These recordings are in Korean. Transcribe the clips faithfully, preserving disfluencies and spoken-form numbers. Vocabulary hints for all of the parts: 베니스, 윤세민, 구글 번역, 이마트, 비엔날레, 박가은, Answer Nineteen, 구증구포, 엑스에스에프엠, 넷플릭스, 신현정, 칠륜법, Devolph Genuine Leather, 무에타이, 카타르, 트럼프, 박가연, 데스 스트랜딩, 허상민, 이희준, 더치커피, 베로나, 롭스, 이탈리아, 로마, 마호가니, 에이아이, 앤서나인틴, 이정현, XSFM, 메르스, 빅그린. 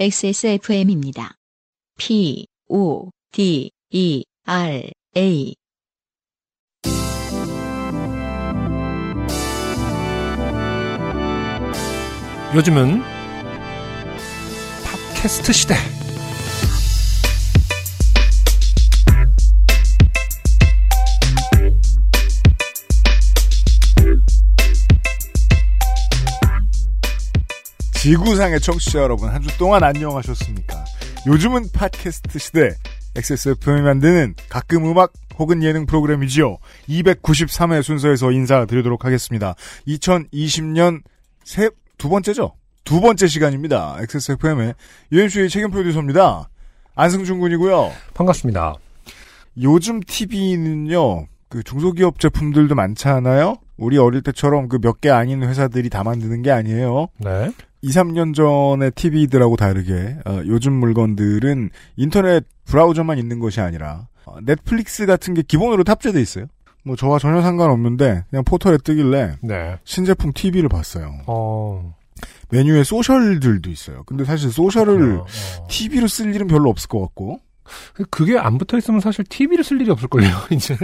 엑스에스에프엠입니다. P, O, D, E, R, A 요즘은 팟캐스트 시대. 지구상의 청취자 여러분, 한 주 동안 안녕하셨습니까? 요즘은 팟캐스트 시대, 엑스에스에프엠이 만드는 가끔 음악 혹은 예능 프로그램이지요. 이백구십삼 회 순서에서 인사드리도록 하겠습니다. 이천이십 년 세, 두 번째죠? 두 번째 시간입니다. 엑스에스에프엠의 유엠씨의 책임 프로듀서입니다. 안승준 군이고요. 반갑습니다. 요즘 티비는요, 그 중소기업 제품들도 많잖아요? 우리 어릴 때처럼 그 몇 개 아닌 회사들이 다 만드는 게 아니에요. 네. 이삼 년 전의 티비들하고 다르게 어, 요즘 물건들은 인터넷 브라우저만 있는 것이 아니라 어, 넷플릭스 같은 게 기본으로 탑재돼 있어요. 뭐 저와 전혀 상관없는데 그냥 포털에 뜨길래 네. 신제품 티비를 봤어요. 어... 메뉴에 소셜들도 있어요. 근데 사실 소셜을 어... 티비로 쓸 일은 별로 없을 것 같고 그게 안 붙어있으면 사실 티비를 쓸 일이 없을걸요. 이제.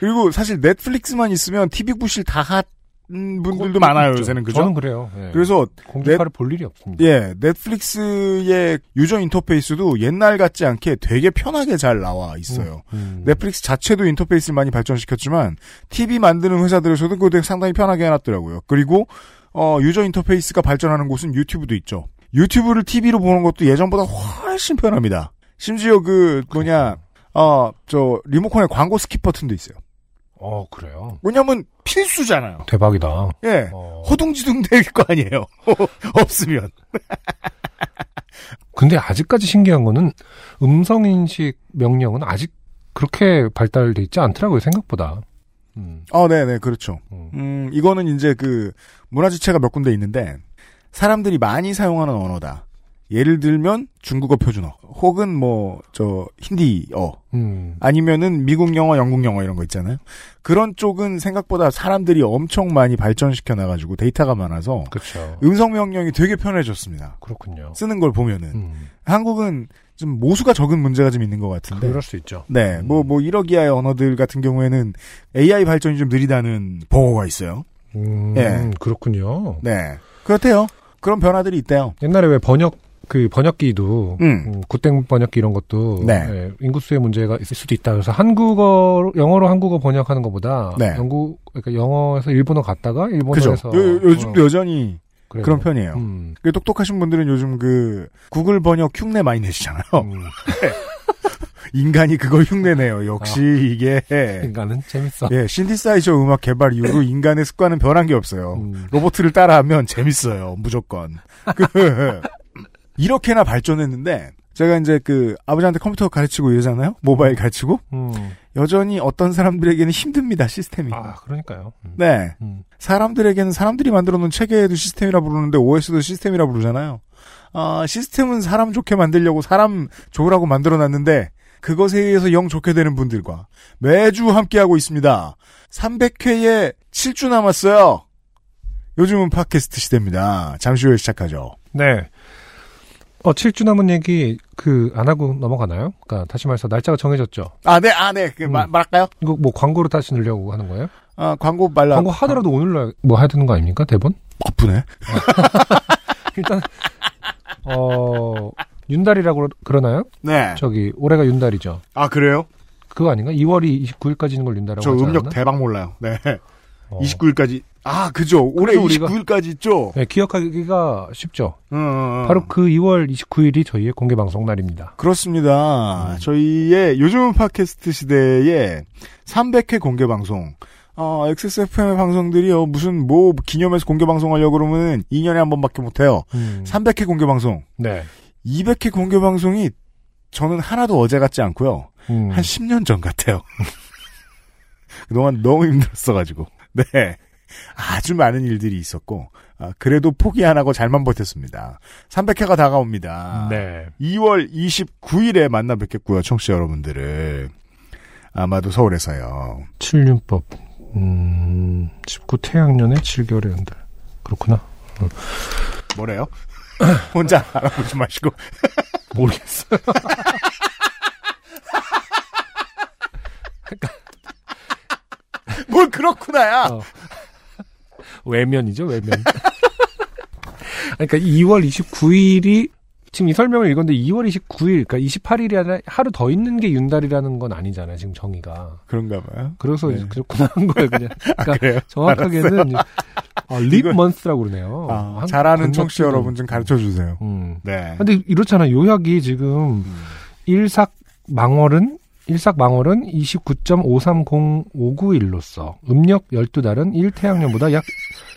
그리고 사실 넷플릭스만 있으면 티비 부실 다 핫 음, 분들도 많아요, 있죠. 요새는. 그죠? 저는 그래요. 예. 그래서. 공중파를 넷, 볼 일이 없습니다. 예. 넷플릭스의 유저 인터페이스도 옛날 같지 않게 되게 편하게 잘 나와 있어요. 음, 음. 넷플릭스 자체도 인터페이스를 많이 발전시켰지만, 티비 만드는 회사들에서도 그것도 상당히 편하게 해놨더라고요. 그리고, 어, 유저 인터페이스가 발전하는 곳은 유튜브도 있죠. 유튜브를 티비로 보는 것도 예전보다 훨씬 편합니다. 심지어 그, 뭐냐, 어, 저, 리모컨에 광고 스킵 버튼도 있어요. 어, 그래요? 왜냐면 필수잖아요. 대박이다. 예. 어... 허둥지둥 될 거 아니에요. 없으면. 근데 아직까지 신기한 거는 음성인식 명령은 아직 그렇게 발달돼 있지 않더라고요, 생각보다. 음. 어, 네네, 그렇죠. 음. 음, 이거는 이제 그 문화지체가 몇 군데 있는데 사람들이 많이 사용하는 언어다. 예를 들면 중국어 표준어 혹은 뭐 저 힌디어 음. 아니면은 미국 영어, 영국 영어 이런 거 있잖아요. 그런 쪽은 생각보다 사람들이 엄청 많이 발전시켜 놔가지고 데이터가 많아서 그쵸. 음성 명령이 되게 편해졌습니다. 그렇군요. 쓰는 걸 보면은 음. 한국은 좀 모수가 적은 문제가 좀 있는 것 같은데. 그럴 수 있죠. 네, 뭐 뭐 일억 이하의 언어들 같은 경우에는 에이아이 발전이 좀 느리다는 보고가 있어요. 음, 네. 그렇군요. 네, 그렇대요. 그런 변화들이 있대요. 옛날에 왜 번역 그 번역기도 음. 음, 굿땡 번역기 이런 것도 네. 예, 인구수의 문제가 있을 수도 있다. 그래서 한국어 영어로 한국어 번역하는 것보다 네. 영국 그러니까 영어에서 일본어 갔다가 일본어에서 요, 요즘도 어, 여전히 그래요. 그런 편이에요. 음. 똑똑하신 분들은 요즘 그 구글 번역 흉내 많이 내시잖아요. 음. 인간이 그걸 흉내내요. 역시 아, 이게 인간은 재밌어. 예, 신디사이저 음악 개발 이후로 인간의 습관은 변한 게 없어요. 음. 로봇을 따라하면 재밌어요. 무조건. 그, 이렇게나 발전했는데, 제가 이제 그, 아버지한테 컴퓨터 가르치고 이러잖아요? 모바일 가르치고? 음. 여전히 어떤 사람들에게는 힘듭니다, 시스템이. 아, 그러니까요. 음. 네. 음. 사람들에게는 사람들이 만들어 놓은 체계에도 시스템이라 부르는데, 오에스도 시스템이라 부르잖아요. 아, 시스템은 사람 좋게 만들려고 사람 좋으라고 만들어 놨는데, 그것에 의해서 영 좋게 되는 분들과 매주 함께하고 있습니다. 삼백 회에 칠 주 남았어요. 요즘은 팟캐스트 시대입니다. 잠시 후에 시작하죠. 네. 어, 칠 주 남은 얘기, 그, 안 하고 넘어가나요? 그니까, 다시 말해서, 날짜가 정해졌죠? 아, 네, 아, 네. 그, 음. 말, 말할까요? 이거 뭐, 광고로 다시 넣으려고 하는 거예요? 아, 광고 말라. 광고 하더라도 아. 오늘 뭐 해야 되는 거 아닙니까? 대본? 바쁘네. 일단, 어, 윤달이라고 그러나요? 네. 저기, 올해가 윤달이죠? 아, 그래요? 그거 아닌가? 이월이 이십구 일까지 있는 걸 윤달이라고 저 음력 않았나? 대박 몰라요. 네. 어. 이십구 일까지. 아, 그죠. 올해 이십구 일까지 있죠? 네, 기억하기가 쉽죠. 음, 음, 바로 그 이월 이십구 일이 저희의 공개 방송 날입니다. 그렇습니다. 음. 저희의 요즘 팟캐스트 시대의 삼백 회 공개 방송. 어, 엑스에스에프엠의 방송들이요. 무슨 뭐 기념해서 공개 방송 하려고 그러면 이 년에 한 번밖에 못해요. 음. 삼백 회 공개 방송. 네. 이백 회 공개 방송이 저는 하나도 어제 같지 않고요. 음. 한 십 년 전 같아요. 그동안 너무 힘들었어가지고. 네. 아주 많은 일들이 있었고 아, 그래도 포기 안 하고 잘만 버텼습니다. 삼백 회가 다가옵니다. 네. 이월 이십구 일에 만나 뵙겠고요. 청취자 여러분들을 아마도 서울에서요. 칠륜법 음, 십구 태양년에 칠 개월의 연달 그렇구나. 어. 뭐래요? 혼자 알아보지 마시고. 모르겠어요. 뭘 그렇구나야. 어. 외면이죠, 외면. 그러니까 이월 이십구일이 지금 이 설명을 읽었는데 이월 이십구일, 그러니까 이십팔일이 하루 더 있는 게 윤달이라는 건 아니잖아요, 지금 정의가. 그런가 봐요. 그래서 네. 그렇구나 한 거예요, 그냥. 그러니까 아, 그래요? 정확하게는 아, 립 이건... 먼스라고 그러네요. 아, 한, 잘하는 청취자 여러분 좀 가르쳐 주세요. 음. 네. 근데 이렇잖아요. 요약이 지금 음. 일삭망월은 일삭망월은 이십구 점 오삼공오구일로서 음력 열두 달은 일태양년보다 약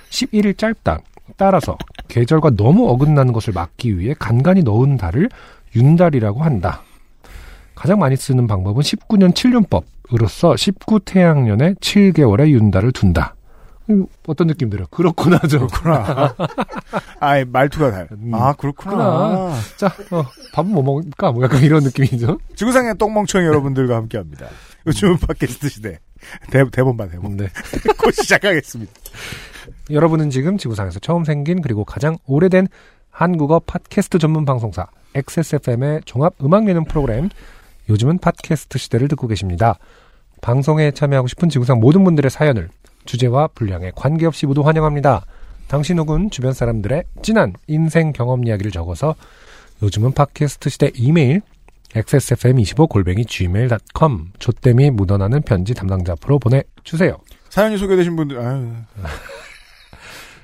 십일일 짧다. 따라서 계절과 너무 어긋나는 것을 막기 위해 간간히 넣은 달을 윤달이라고 한다. 가장 많이 쓰는 방법은 십구년 칠륜법으로서 십구태양년에 칠 개월의 윤달을 둔다. 어떤 느낌 들어요? 그렇구나, 저렇구나. 아, 말투가 달라. 음. 아, 그렇구나. 그렇구나. 자, 어, 밥은 뭐 먹을까? 뭐 약간 이런 느낌이죠. 지구상의 똥멍청이 여러분들과 함께합니다. 요즘은 팟캐스트 시대. 대, 대본만 대본. 네. 곧 시작하겠습니다. 여러분은 지금 지구상에서 처음 생긴 그리고 가장 오래된 한국어 팟캐스트 전문 방송사 엑스에스에프엠의 종합 음악 예능 프로그램 요즘은 팟캐스트 시대를 듣고 계십니다. 방송에 참여하고 싶은 지구상 모든 분들의 사연을 주제와 분량에 관계없이 모두 환영합니다. 당신 혹은 주변 사람들의 진한 인생 경험 이야기를 적어서 요즘은 팟캐스트 시대 이메일 엑스에스에프엠 이십오 골뱅이 지메일 닷컴 조땜이 묻어나는 편지 담당자 앞으로 보내주세요. 사연이 소개되신 분들 아유.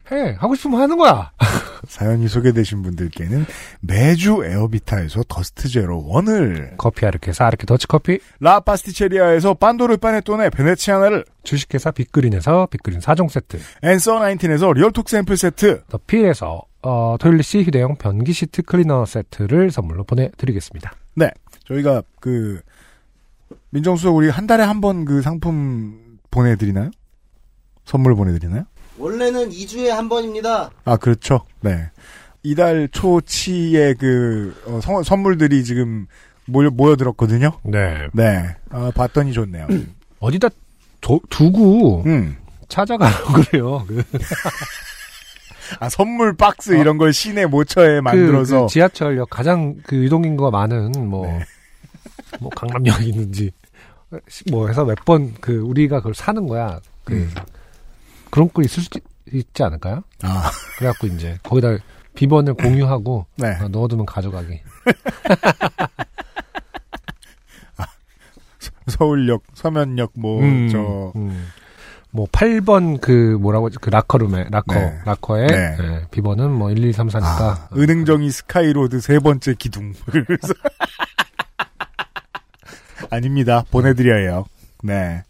해 하고 싶으면 하는 거야. 사연이 소개되신 분들께는 매주 에어비타에서 더스트 제로 원을 커피 아르케에서 아르케 더치커피 라 파스티체리아에서 빤도르 파네톤의 베네치아나를 주식회사 빅그린에서 빅그린 사종 세트 Answer Nineteen에서 리얼톡 샘플 세트 더필에서 어, 토일리시 휴대용 변기 시트 클리너 세트를 선물로 보내드리겠습니다. 네. 저희가 그 민정수석 우리 한 달에 한 번 그 상품 보내드리나요? 선물 보내드리나요? 원래는 이 주에 한 번입니다. 아, 그렇죠. 네. 이달 초치의 그, 어, 성, 선물들이 지금 모여, 모여들었거든요. 네. 네. 아, 봤더니 좋네요. 어디다 도, 두고, 음. 찾아가라고 그래요. 아, 선물 박스 어? 이런 걸 시내 모처에 만들어서. 그, 그 지하철역 가장 그 유동인구가 많은, 뭐, 네. 뭐, 강남역이 있는지, 뭐 해서 몇 번 그, 우리가 그걸 사는 거야. 그, 음. 그런 거 있을 수 있지 않을까요? 아. 그래갖고 이제 거기다 비번을 공유하고 네. 아, 넣어두면 가져가기. 아, 서, 서울역, 서면역 뭐 저 뭐 음, 음. 팔 번 그 뭐라고 그 라커룸에 라커 네. 라커에 네. 네, 비번은 뭐 일이삼사니까 아, 은흥정이 스카이로드 세 번째 기둥. 그래서 아닙니다. 보내드려야 해요. 네.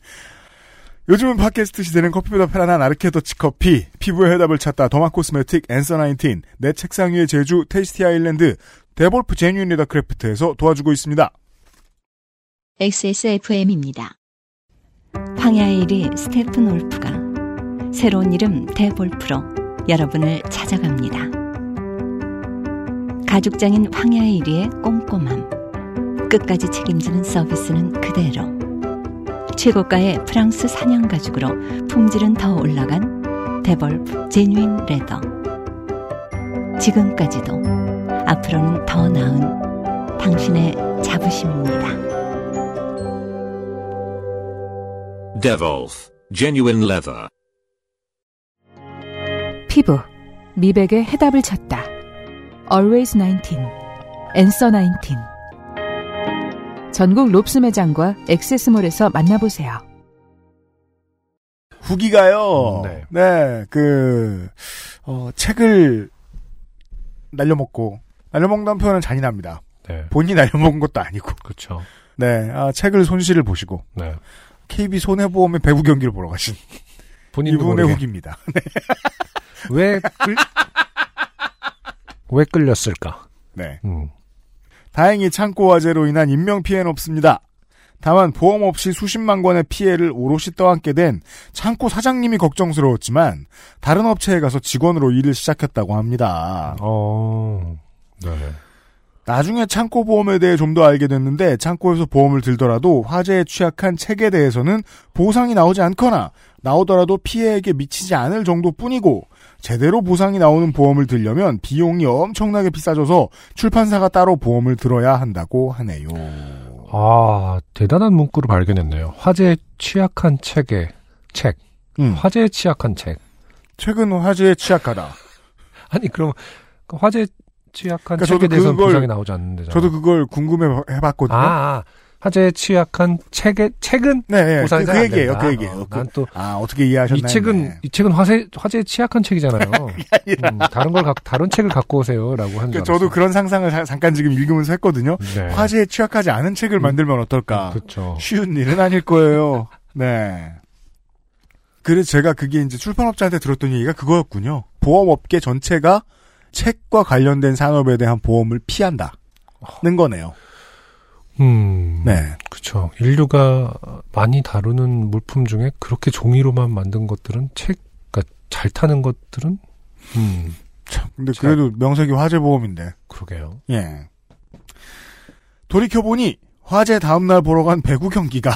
요즘은 팟캐스트 시대는 커피보다 편안한 아르케 더치커피, 피부의 해답을 찾다 더마 코스메틱 앤서 나인틴, 내 책상 위의 제주 테이스티 아일랜드, 데볼프 제뉴인 레더 크래프트에서 도와주고 있습니다. 엑스에스에프엠입니다. 황야의 일 위 스테픈 올프가 새로운 이름 데볼프로 여러분을 찾아갑니다. 가죽장인 황야의 일 위의 꼼꼼함, 끝까지 책임지는 서비스는 그대로. 최고가의 프랑스 사냥 가죽으로 품질은 더 올라간 데볼프 제뉴인 레더. 지금까지도 앞으로는 더 나은 당신의 자부심입니다. Devolph Genuine Leather. 피부 미백의 해답을 찾다. Always 나인틴, Answer 나인틴. 전국 롭스 매장과 액세스몰에서 만나보세요. 후기가요. 네. 네, 그, 어, 책을 날려먹고, 날려먹는 표현은 잔인합니다. 네. 본인이 날려먹은 것도 아니고. 그렇죠. 네, 아, 책을 손실을 보시고, 네. 케이비 손해보험의 배구 경기를 보러 가신 본인도 이분의 모르게. 후기입니다. 네. 왜, 끌... 왜 끌렸을까? 네. 음. 다행히 창고 화재로 인한 인명피해는 없습니다. 다만 보험 없이 수십만 권의 피해를 오롯이 떠안게 된 창고 사장님이 걱정스러웠지만 다른 업체에 가서 직원으로 일을 시작했다고 합니다. 어... 네. 나중에 창고 보험에 대해 좀 더 알게 됐는데 창고에서 보험을 들더라도 화재에 취약한 책에 대해서는 보상이 나오지 않거나 나오더라도 피해에게 미치지 않을 정도뿐이고 제대로 보상이 나오는 보험을 들려면 비용이 엄청나게 비싸져서 출판사가 따로 보험을 들어야 한다고 하네요. 아, 대단한 문구를 발견했네요. 화제에 취약한 책에 책. 음. 화제에 취약한 책. 책은 화제에 취약하다. 아니, 그럼 화제에 취약한 그러니까 책에 대해서 보상이 나오지 않는데잖아요. 저도 그걸 궁금해해봤거든요. 아, 화제에 취약한 책에 책은 네, 네. 보상이 그, 그 얘기예요. 그 얘기예요. 어, 난 또 아, 어떻게 이해하셨나요? 이 책은 네. 이 책은 화제 화제에 취약한 책이잖아요. 음, 다른 걸 갖 다른 책을 갖고 오세요라고 한 그러니까 저도 그런 상상을 자, 잠깐 지금 읽으면서 했거든요. 네. 화제에 취약하지 않은 책을 음, 만들면 어떨까? 그렇죠. 쉬운 일은 아닐 거예요. 네. 그래서 제가 그게 이제 출판업자한테 들었던 얘기가 그거였군요. 보험업계 전체가 책과 관련된 산업에 대한 보험을 피한다는 거네요. 음, 네, 그렇죠. 인류가 많이 다루는 물품 중에 그렇게 종이로만 만든 것들은 책, 그러니까 잘 타는 것들은 음, 참. 근데 잘, 그래도 명색이 화재 보험인데. 그러게요. 예. 돌이켜 보니 화재 다음 날 보러 간 배구 경기가.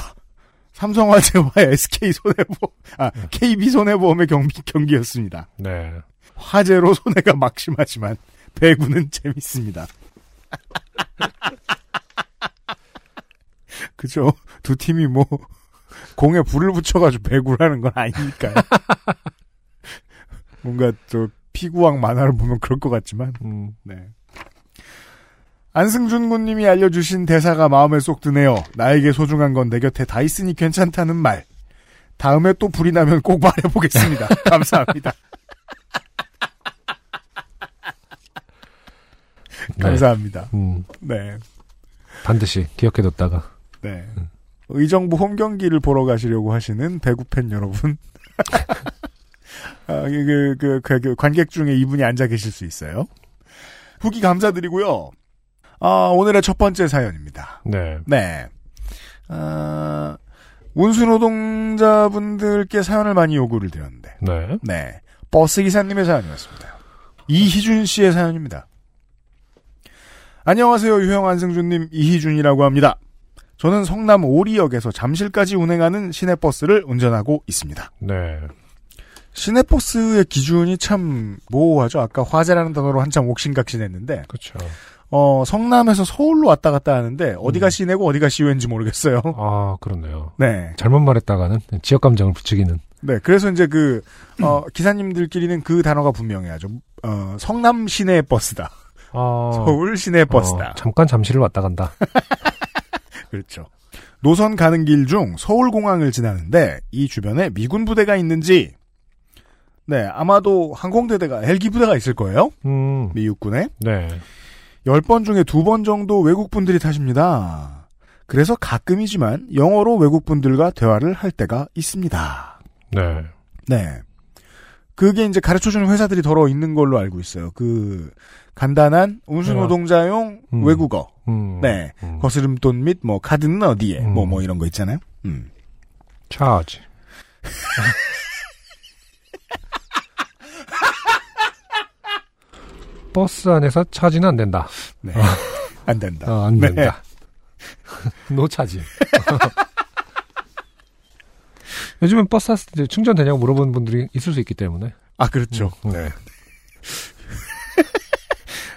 삼성화재와 에스케이 손해보험, 아, 케이비 손해보험의 경기, 경기였습니다. 네. 화재로 손해가 막심하지만, 배구는 재밌습니다. 그죠? 두 팀이 뭐, 공에 불을 붙여가지고 배구를 하는 건 아니니까요. 뭔가 또, 피구왕 만화를 보면 그럴 것 같지만, 음, 네. 안승준 군님이 알려주신 대사가 마음에 쏙 드네요. 나에게 소중한 건 내 곁에 다 있으니 괜찮다는 말. 다음에 또 불이 나면 꼭 말해보겠습니다. 감사합니다. 네. 감사합니다. 음. 네. 반드시 기억해뒀다가. 네. 음. 의정부 홈경기를 보러 가시려고 하시는 배구팬 여러분. 아, 그, 그, 그, 그 관객 중에 이분이 앉아 계실 수 있어요. 후기 감사드리고요. 아, 오늘의 첫 번째 사연입니다. 네. 네. 아, 운수 노동자분들께 사연을 많이 요구를 드렸는데. 네. 네. 버스기사님의 사연이었습니다. 이희준 씨의 사연입니다. 안녕하세요. 유형 안승준님, 이희준이라고 합니다. 저는 성남 오리역에서 잠실까지 운행하는 시내버스를 운전하고 있습니다. 네. 시내버스의 기준이 참 모호하죠. 아까 화재라는 단어로 한참 옥신각신했는데. 그렇죠. 어, 성남에서 서울로 왔다 갔다 하는데, 어디가 시내고 어디가 시외인지 모르겠어요. 아, 그렇네요. 네. 잘못 말했다가는 지역 감정을 부추기는. 네. 그래서 이제 그, 어, 기사님들끼리는 그 단어가 분명해야죠. 어, 성남 시내 버스다. 아, 서울 시내 버스다. 어, 잠깐 잠실을 왔다 간다. 그렇죠. 노선 가는 길 중 서울공항을 지나는데, 이 주변에 미군 부대가 있는지, 네. 아마도 항공대대가, 헬기 부대가 있을 거예요. 음. 미육군에. 네. 열 번 중에 두 번 정도 외국분들이 타십니다. 그래서 가끔이지만 영어로 외국분들과 대화를 할 때가 있습니다. 네. 네. 그게 이제 가르쳐주는 회사들이 더러 있는 걸로 알고 있어요. 그 간단한 운수노동자용 음. 외국어. 음. 네. 음. 거스름돈 및 뭐 카드는 어디에 뭐뭐 음. 뭐 이런 거 있잖아요. 음. 차지. 버스 안에서 차지는 안 된다. 네. 어. 안 된다. 어, 안 된다. 네. 노 차지. 요즘엔 버스 탔을 때 충전되냐고 물어보는 분들이 있을 수 있기 때문에. 아, 그렇죠. 음, 네.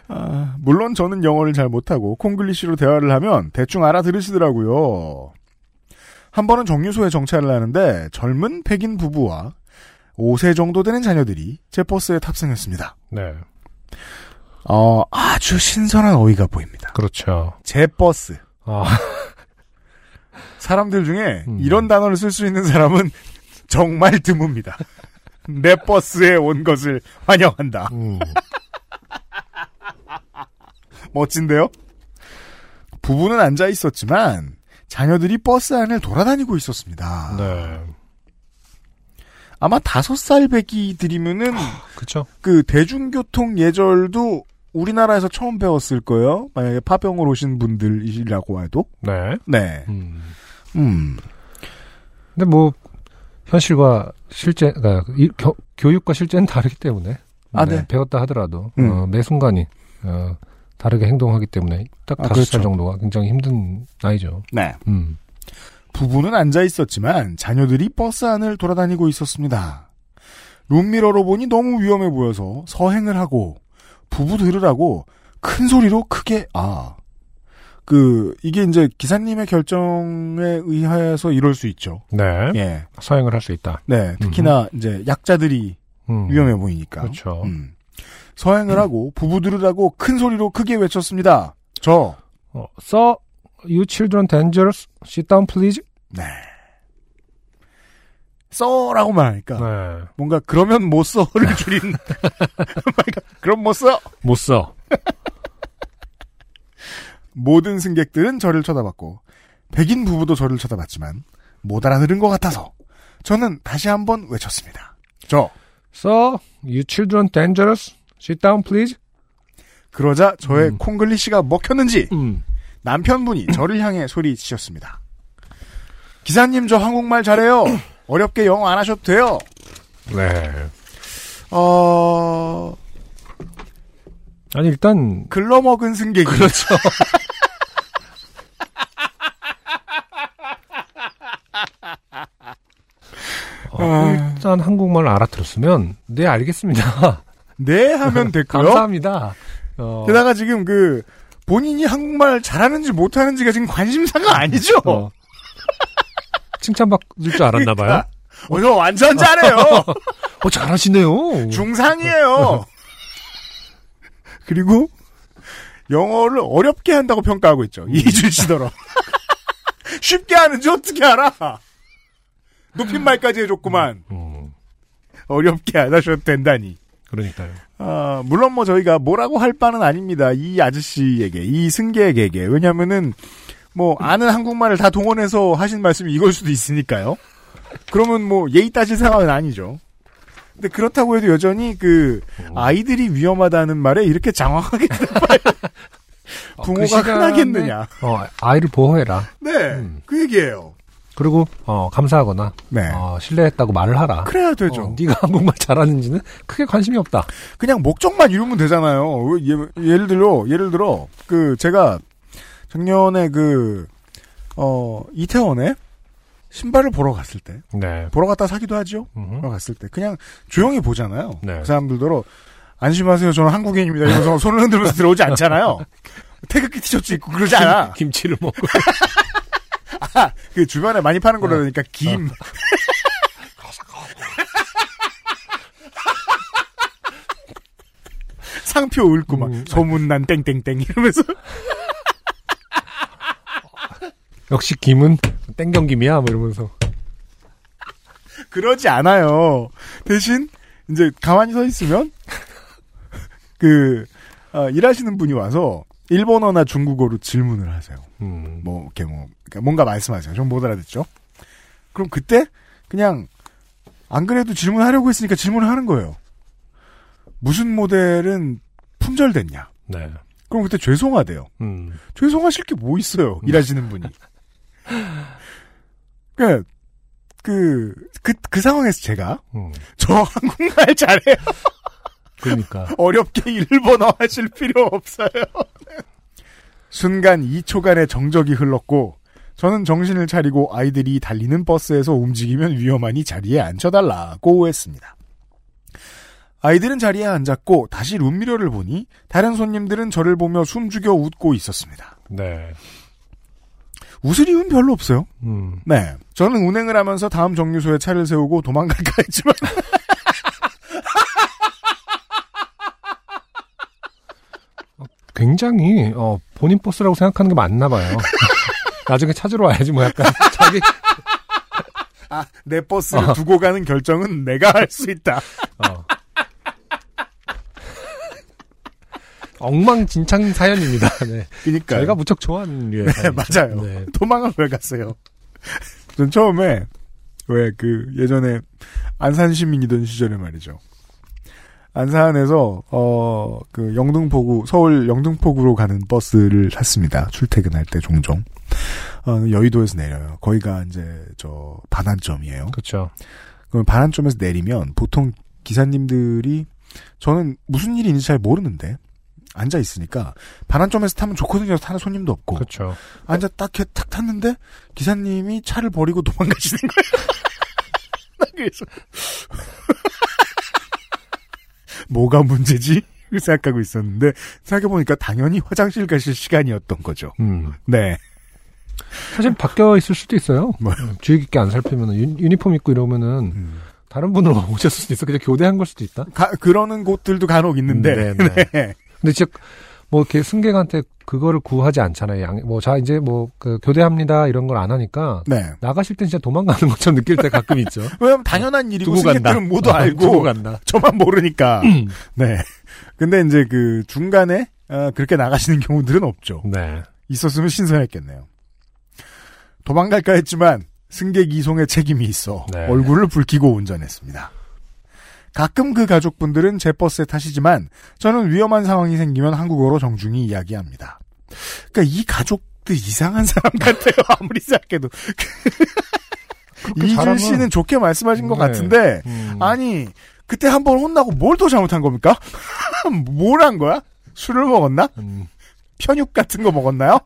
아, 물론 저는 영어를 잘 못하고 콩글리시로 대화를 하면 대충 알아들으시더라고요. 한 번은 정류소에 정차를 하는데 젊은 백인 부부와 다섯 살 정도 되는 자녀들이 제 버스에 탑승했습니다. 네. 어, 아주 신선한 어이가 보입니다. 그렇죠. 제 버스. 아. 사람들 중에 음. 이런 단어를 쓸 수 있는 사람은 정말 드뭅니다. 내 버스에 온 것을 환영한다. 음. 멋진데요? 부부는 앉아 있었지만 자녀들이 버스 안을 돌아다니고 있었습니다. 네. 아마 다섯 살 배기들이면은 그쵸. 그 대중교통 예절도 우리나라에서 처음 배웠을 거예요. 만약에 파병을 오신 분들이라고 해도. 네. 네. 음. 음. 근데 뭐 현실과 실제, 그러니까 교, 교육과 실제는 다르기 때문에 아, 네. 네. 배웠다 하더라도 음. 어, 매 순간이 어, 다르게 행동하기 때문에 딱 다섯 아, 그렇죠. 살 정도가 굉장히 힘든 나이죠. 네. 음. 부부는 앉아 있었지만 자녀들이 버스 안을 돌아다니고 있었습니다. 룸미러로 보니 너무 위험해 보여서 서행을 하고 부부 들으라고 큰 소리로 크게 아. 그 이게 이제 기사님의 결정에 의하여서 이럴 수 있죠. 네. 예. 서행을 할 수 있다. 네. 특히나 음. 이제 약자들이 음. 위험해 보이니까. 그렇죠. 음. 서행을 음. 하고 부부 들으라고 큰 소리로 크게 외쳤습니다. 저. 어, Sir, you children dangerous. Sit down, please. 네. 써라고 말하니까 네. 뭔가 그러면 못 써를 줄인 그럼 못 써 못 써 모든 승객들은 저를 쳐다봤고 백인 부부도 저를 쳐다봤지만 못 알아들은 것 같아서 저는 다시 한번 외쳤습니다. 저 Sir, you children dangerous. Sit down, please. 그러자 저의 음. 콩글리시가 먹혔는지 음. 남편분이 저를 향해 소리치셨습니다. 기사님 저 한국말 잘해요. 어렵게 영어 안 하셔도 돼요. 네. 어. 아니, 일단. 글러먹은 승객이. 그렇죠. 어, 일단 한국말을 알아들었으면, 네, 알겠습니다. 네, 하면 됐고요. 감사합니다. 어. 게다가 지금 그, 본인이 한국말 잘하는지 못하는지가 지금 관심사가 아니죠? 어. 칭찬받을 줄 알았나봐요. 어, 저 완전 잘해요. 어, 잘하시네요. 중상이에요. 그리고 영어를 어렵게 한다고 평가하고 있죠. 이준 씨더러. 쉽게 하는지 어떻게 알아? 높임말까지 해줬구만. 어렵게 안 하셔도 된다니. 그러니까요. 아, 물론 뭐 저희가 뭐라고 할 바는 아닙니다. 이 아저씨에게, 이 승객에게. 왜냐면은 뭐 아는 한국말을 다 동원해서 하신 말씀이 이걸 수도 있으니까요. 그러면 뭐 예의 따질 상황은 아니죠. 근데 그렇다고 해도 여전히 그 아이들이 위험하다는 말에 이렇게 장황하게 부모가 흔하겠느냐. 어, 그 어, 아이를 보호해라. 네, 음. 그 얘기예요. 그리고 어, 감사하거나 네. 어, 신뢰했다고 말을 하라. 그래야 되죠. 어, 네가 한국말 잘하는지는 크게 관심이 없다. 그냥 목적만 이루면 되잖아요. 예, 예를 들어 예를 들어 그 제가 작년에 그, 어, 이태원에 신발을 보러 갔을 때. 네. 보러 갔다 사기도 하죠. 음흠. 보러 갔을 때. 그냥 조용히 보잖아요. 네. 그 사람들더러, 안심하세요. 저는 한국인입니다. 이러면서 손을 흔들면서 들어오지 않잖아요. 태극기 티셔츠 입고 그러지 않아. 김, 김치를 먹고. 아, 그 주변에 많이 파는 거라 그러니까 김. 상표 읊고 막, 음. 소문난 땡땡땡 이러면서. 역시 김은 땡경김이야 뭐 이러면서 그러지 않아요. 대신 이제 가만히 서 있으면 그 어, 일하시는 분이 와서 일본어나 중국어로 질문을 하세요. 음. 뭐 이렇게 뭐 뭔가 말씀하세요. 좀 못 알아듣죠. 그럼 그때 그냥 안 그래도 질문하려고 했으니까 질문을 하는 거예요. 무슨 모델은 품절됐냐. 네. 그럼 그때 죄송하대요. 음. 죄송하실 게 뭐 있어요. 일하시는 분이. 그러니까 그, 그, 그 상황에서 제가 음. 저 한국말 잘해요. 그러니까 어렵게 일본어 하실 필요 없어요. 순간 이 초간의 정적이 흘렀고 저는 정신을 차리고 아이들이 달리는 버스에서 움직이면 위험하니 자리에 앉혀달라고 했습니다. 아이들은 자리에 앉았고 다시 룸미러를 보니 다른 손님들은 저를 보며 숨죽여 웃고 있었습니다. 네. 웃을 이유는 별로 없어요. 음. 네. 저는 운행을 하면서 다음 정류소에 차를 세우고 도망갈까 했지만 굉장히 어, 본인 버스라고 생각하는 게 맞나 봐요. 나중에 찾으러 와야지 뭐 약간 자기 아, 내 버스를 어. 두고 가는 결정은 내가 할 수 있다. 어. 엉망진창 사연입니다. 네. 그러니까 저희가 무척 좋아하는 류의 네, 맞아요. 네. 도망을 왜 갔어요? 전 처음에 왜 그 예전에 안산 시민이던 시절에 말이죠. 안산에서 어 그 영등포구 서울 영등포구로 가는 버스를 탔습니다. 출퇴근할 때 종종 어, 여의도에서 내려요. 거기가 이제 저 반환점이에요. 그렇죠. 그럼 반환점에서 내리면 보통 기사님들이 저는 무슨 일인지 잘 모르는데. 앉아 있으니까 반환점에서 타면 좋거든요. 타는 손님도 없고. 그렇죠. 앉아 딱 탁 탔는데 기사님이 차를 버리고 도망가시는 거예요. 나 그래서 뭐가 문제지? 생각하고 있었는데 생각해보니까 당연히 화장실 가실 시간이었던 거죠. 음. 네. 사실 바뀌어 있을 수도 있어요. 뭐요? 주의 깊게 안 살피면 유, 유니폼 입고 이러면은 음. 다른 분으로 오셨을 수도 있어. 그냥 교대한 걸 수도 있다. 가, 그러는 곳들도 간혹 있는데. 음, 네. 근데 진짜 뭐 이렇게 승객한테 그거를 구하지 않잖아요. 양, 뭐 자 이제 뭐 그 교대합니다 이런 걸 안 하니까 네. 나가실 때 진짜 도망가는 것처럼 느낄 때 가끔 있죠. 왜냐면 당연한 일이고 승객들은 모두 알고 간다. 저만 모르니까. 음. 네. 근데 이제 그 중간에 어, 그렇게 나가시는 경우들은 없죠. 네. 있었으면 신선했겠네요. 도망갈까 했지만 승객 이송의 책임이 있어 네. 얼굴을 붉히고 운전했습니다. 가끔 그 가족분들은 제 버스에 타시지만 저는 위험한 상황이 생기면 한국어로 정중히 이야기합니다. 그러니까 이 가족도 이상한 사람 같아요. 아무리 생각해도. 이준 씨는 좋게 말씀하신 것 네. 같은데 음. 아니 그때 한번 혼나고 뭘 더 잘못한 겁니까? 뭘 한 거야? 술을 먹었나? 음. 편육 같은 거 먹었나요?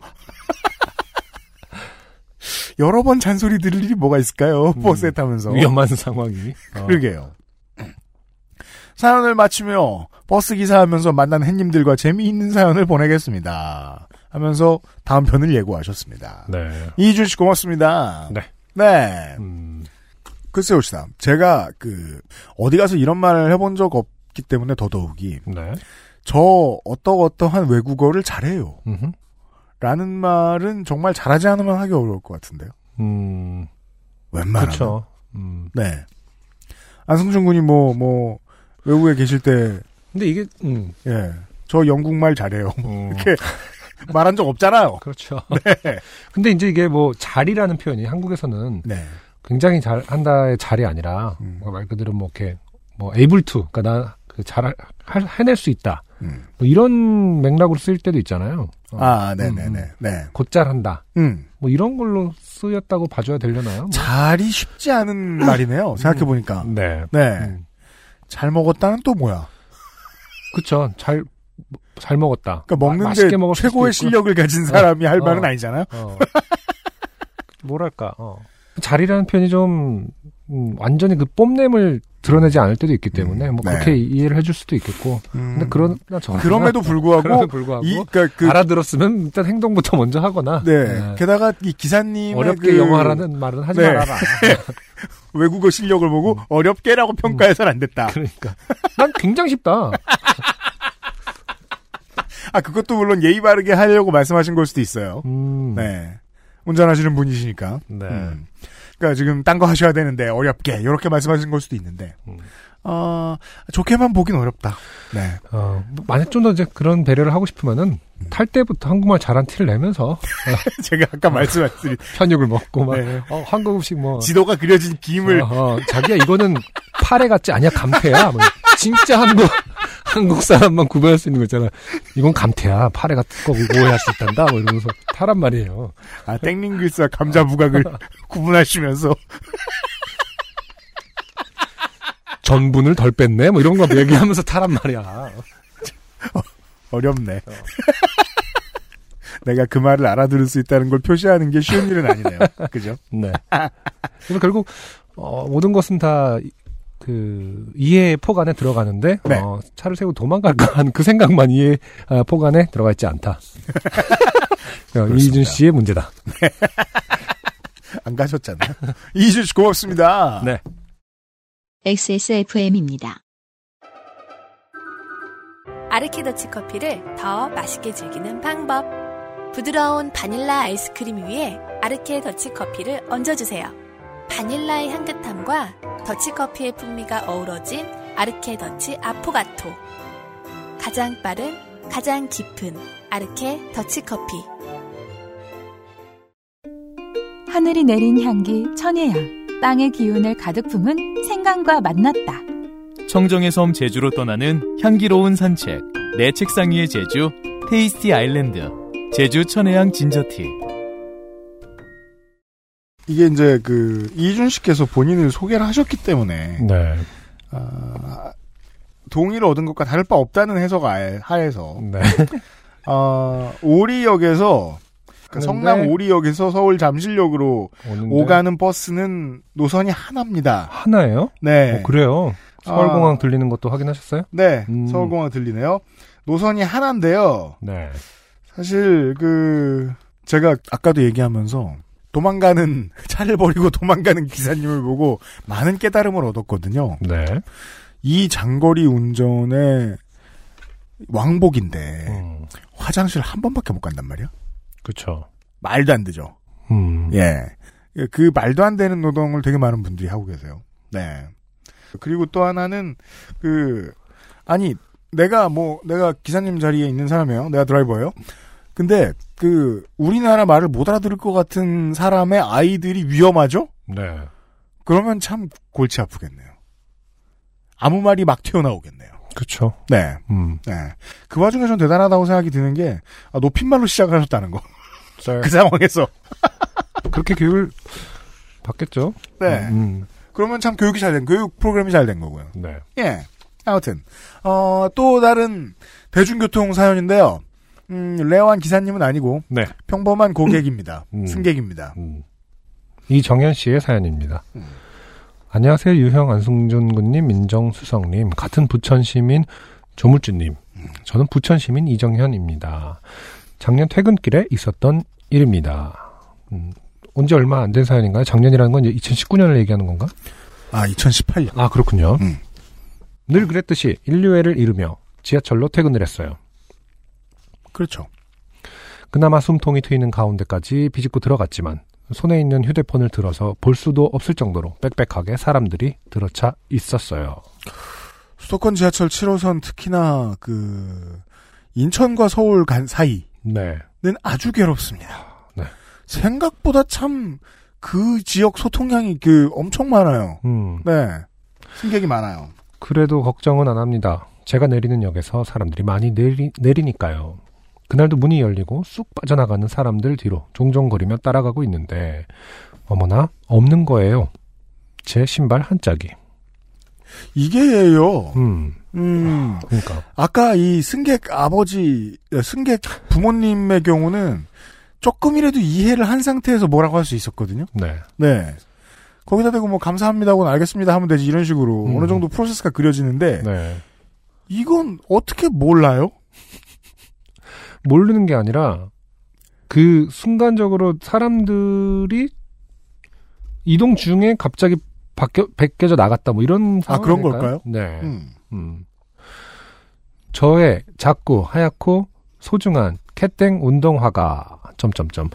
여러 번 잔소리 들을 일이 뭐가 있을까요? 음, 버스에 타면서. 위험한 상황이. 아. 그러게요. 사연을 마치며 버스 기사하면서 만난 햇님들과 재미있는 사연을 보내겠습니다. 하면서 다음 편을 예고하셨습니다. 네. 이준 씨 고맙습니다. 네. 네. 음. 글쎄요, 시다. 제가 그 어디 가서 이런 말을 해본 적 없기 때문에 더더욱이 네. 저 어떠어떠한 외국어를 잘해요. 음흠. 라는 말은 정말 잘하지 않으면 하기 어려울 것 같은데요. 음. 웬만하면. 그쵸. 음. 네. 안승준 군이 뭐, 뭐, 외국에 계실 때. 근데 이게, 음. 예. 저 영국말 잘해요. 음. 이렇게 말한 적 없잖아요. 그렇죠. 네. 근데 이제 이게 뭐, 잘이라는 표현이 한국에서는. 네. 굉장히 잘, 한다의 잘이 아니라. 음. 말 그대로 뭐, 이렇게, 뭐, able to. 그니까 나, 그, 잘, 할, 해낼 수 있다. 음. 뭐 이런 맥락으로 쓸 때도 있잖아요. 어. 아, 네네네. 음, 네. 곧잘한다. 음. 뭐 이런 걸로 쓰였다고 봐줘야 되려나요? 뭐. 잘이 쉽지 않은 말이네요. 생각해보니까. 음. 네. 네. 음. 잘 먹었다는 또 뭐야? 그쵸. 잘, 잘 먹었다. 그러니까 먹는데 마, 최고의 실력을 가진 사람이 어. 할 말은 어. 아니잖아요? 어. 뭐랄까, 어. 잘이라는 표현이 좀, 음, 완전히 그 뽐냄을 드러내지 않을 때도 있기 때문에 음, 뭐 네. 그렇게 이해를 해줄 수도 있겠고, 음, 근데 그런 그럼에도 불구하고, 그럼에도 불구하고 이, 그러니까 그, 알아들었으면 일단 행동부터 먼저 하거나, 네, 네. 게다가 이 기사님의 어렵게 그, 영어하라는 말은 하지 네. 말아라. 외국어 실력을 보고 음. 어렵게라고 평가해서는 안 됐다. 그러니까 난 굉장히 쉽다. 아 그것도 물론 예의 바르게 하려고 말씀하신 걸 수도 있어요. 음. 네, 운전하시는 분이시니까. 네. 음. 그러니까 지금 딴 거 하셔야 되는데 어렵게 이렇게 말씀하신 걸 수도 있는데 음. 어, 좋게만 보긴 어렵다. 네. 어, 만약 좀 더 이제 그런 배려를 하고 싶으면은 음. 탈 때부터 한국말 잘한 티를 내면서 제가 아까 말씀하신 편육을 먹고 막 네. 어, 한국 음식 뭐 지도가 그려진 김을 어, 어, 자기야 이거는 파래 같지 아니야 감태야. 뭐, 진짜 한국 한국 사람만 구별할 수 있는 거 있잖아. 이건 감태야. 파래 같은 거 오해할 수 있단다. 뭐 이러면서 타란 말이에요. 아, 땡링글스와 감자 부각을 구분하시면서. 전분을 덜 뺐네? 뭐 이런 거 얘기하면서 타란 말이야. 어렵네. 내가 그 말을 알아들을 수 있다는 걸 표시하는 게 쉬운 일은 아니네요. 그죠? 네. 그래서 결국, 어, 모든 것은 다, 그 이해의 폭 안에 들어가는데 네. 어, 차를 세우고 도망갈까 하는 그 생각만 이해의 어, 폭 안에 들어가 있지 않다. 이준 씨의 문제다. 네. 안 가셨잖아요. 이준 씨 고맙습니다. 네. 엑스에스에프엠입니다. 아르케 더치커피를 더 맛있게 즐기는 방법. 부드러운 바닐라 아이스크림 위에 아르케 더치커피를 얹어주세요. 바닐라의 향긋함과 더치커피의 풍미가 어우러진 아르케 더치 아포가토. 가장 빠른, 가장 깊은 아르케 더치커피. 하늘이 내린 향기 천혜향. 땅의 기운을 가득 품은 생강과 만났다. 청정의 섬 제주로 떠나는 향기로운 산책. 내 책상 위의 제주 테이스티 아일랜드. 제주 천혜향 진저티. 이게 이제 그 이준 씨께서 본인을 소개를 하셨기 때문에 네. 어, 동의를 얻은 것과 다를 바 없다는 해석 하에서 네. 어, 오리역에서 그러니까 성남 오리역에서 서울 잠실역으로 오는데? 오가는 버스는 노선이 하나입니다. 하나예요? 네. 어, 그래요? 서울공항 아, 들리는 것도 확인하셨어요? 네. 음. 서울공항 들리네요. 노선이 하나인데요. 네. 사실 그 제가 아까도 얘기하면서 도망가는 차를 버리고 도망가는 기사님을 보고 많은 깨달음을 얻었거든요. 네. 이 장거리 운전의 왕복인데 음. 화장실 한 번밖에 못 간단 말이야. 그렇죠. 말도 안 되죠. 음. 예. 그 말도 안 되는 노동을 되게 많은 분들이 하고 계세요. 네. 그리고 또 하나는 그 아니 내가 뭐 내가 기사님 자리에 있는 사람이에요. 내가 드라이버예요. 근데 그 우리나라 말을 못 알아들을 것 같은 사람의 아이들이 위험하죠? 네. 그러면 참 골치 아프겠네요. 아무 말이 막 튀어나오겠네요. 그렇죠. 네. 음. 네. 그 와중에 전 대단하다고 생각이 드는 게 아, 높임말로 시작하셨다는 거. 네. 그 상황에서 그렇게 교육을 받겠죠. 네. 음. 그러면 참 교육이 잘 된, 교육 프로그램이 잘 된 거고요. 네. 예. 아무튼, 어, 또 다른 대중교통 사연인데요. 음, 레어한 기사님은 아니고. 네. 평범한 고객입니다. 음. 승객입니다. 음. 이정현 씨의 사연입니다. 음. 안녕하세요. 유형 안승준 군님, 민정수석님, 같은 부천 시민 조물주님. 음. 저는 부천 시민 이정현입니다. 작년 퇴근길에 있었던 일입니다. 음. 온지 얼마 안 된 사연인가요? 작년이라는 건 이제 이천십구 년을 얘기하는 건가? 아, 이천십팔 년. 아, 그렇군요. 음. 늘 그랬듯이 인류애를 이루며 지하철로 퇴근을 했어요. 그렇죠. 그나마 숨통이 트이는 가운데까지 비집고 들어갔지만 손에 있는 휴대폰을 들어서 볼 수도 없을 정도로 빽빽하게 사람들이 들어차 있었어요. 수도권 지하철 칠 호선 특히나 그 인천과 서울 간 사이는 네. 아주 괴롭습니다. 생각보다 참 그 지역 소통량이 그 엄청 많아요. 음. 네, 승객이 많아요. 그래도 걱정은 안 합니다. 제가 내리는 역에서 사람들이 많이 내리, 내리니까요. 그날도 문이 열리고 쑥 빠져나가는 사람들 뒤로 종종거리며 따라가고 있는데 어머나 없는 거예요. 제 신발 한 짝이. 이게 예요. 음. 음. 아, 그러니까. 아까 이 승객 아버지, 승객 부모님의 경우는 조금이라도 이해를 한 상태에서 뭐라고 할 수 있었거든요. 네. 네. 거기다 대고 뭐 감사합니다고는 알겠습니다 하면 되지 이런 식으로 음. 어느 정도 프로세스가 그려지는데 네. 이건 어떻게 몰라요? 모르는 게 아니라 그 순간적으로 사람들이 이동 중에 갑자기 바뀌어, 벗겨져 나갔다 뭐 이런 상황. 아 그런 걸까요? 네. 음. 음. 저의 작고 하얗고 소중한 캣땡 운동화가 점점점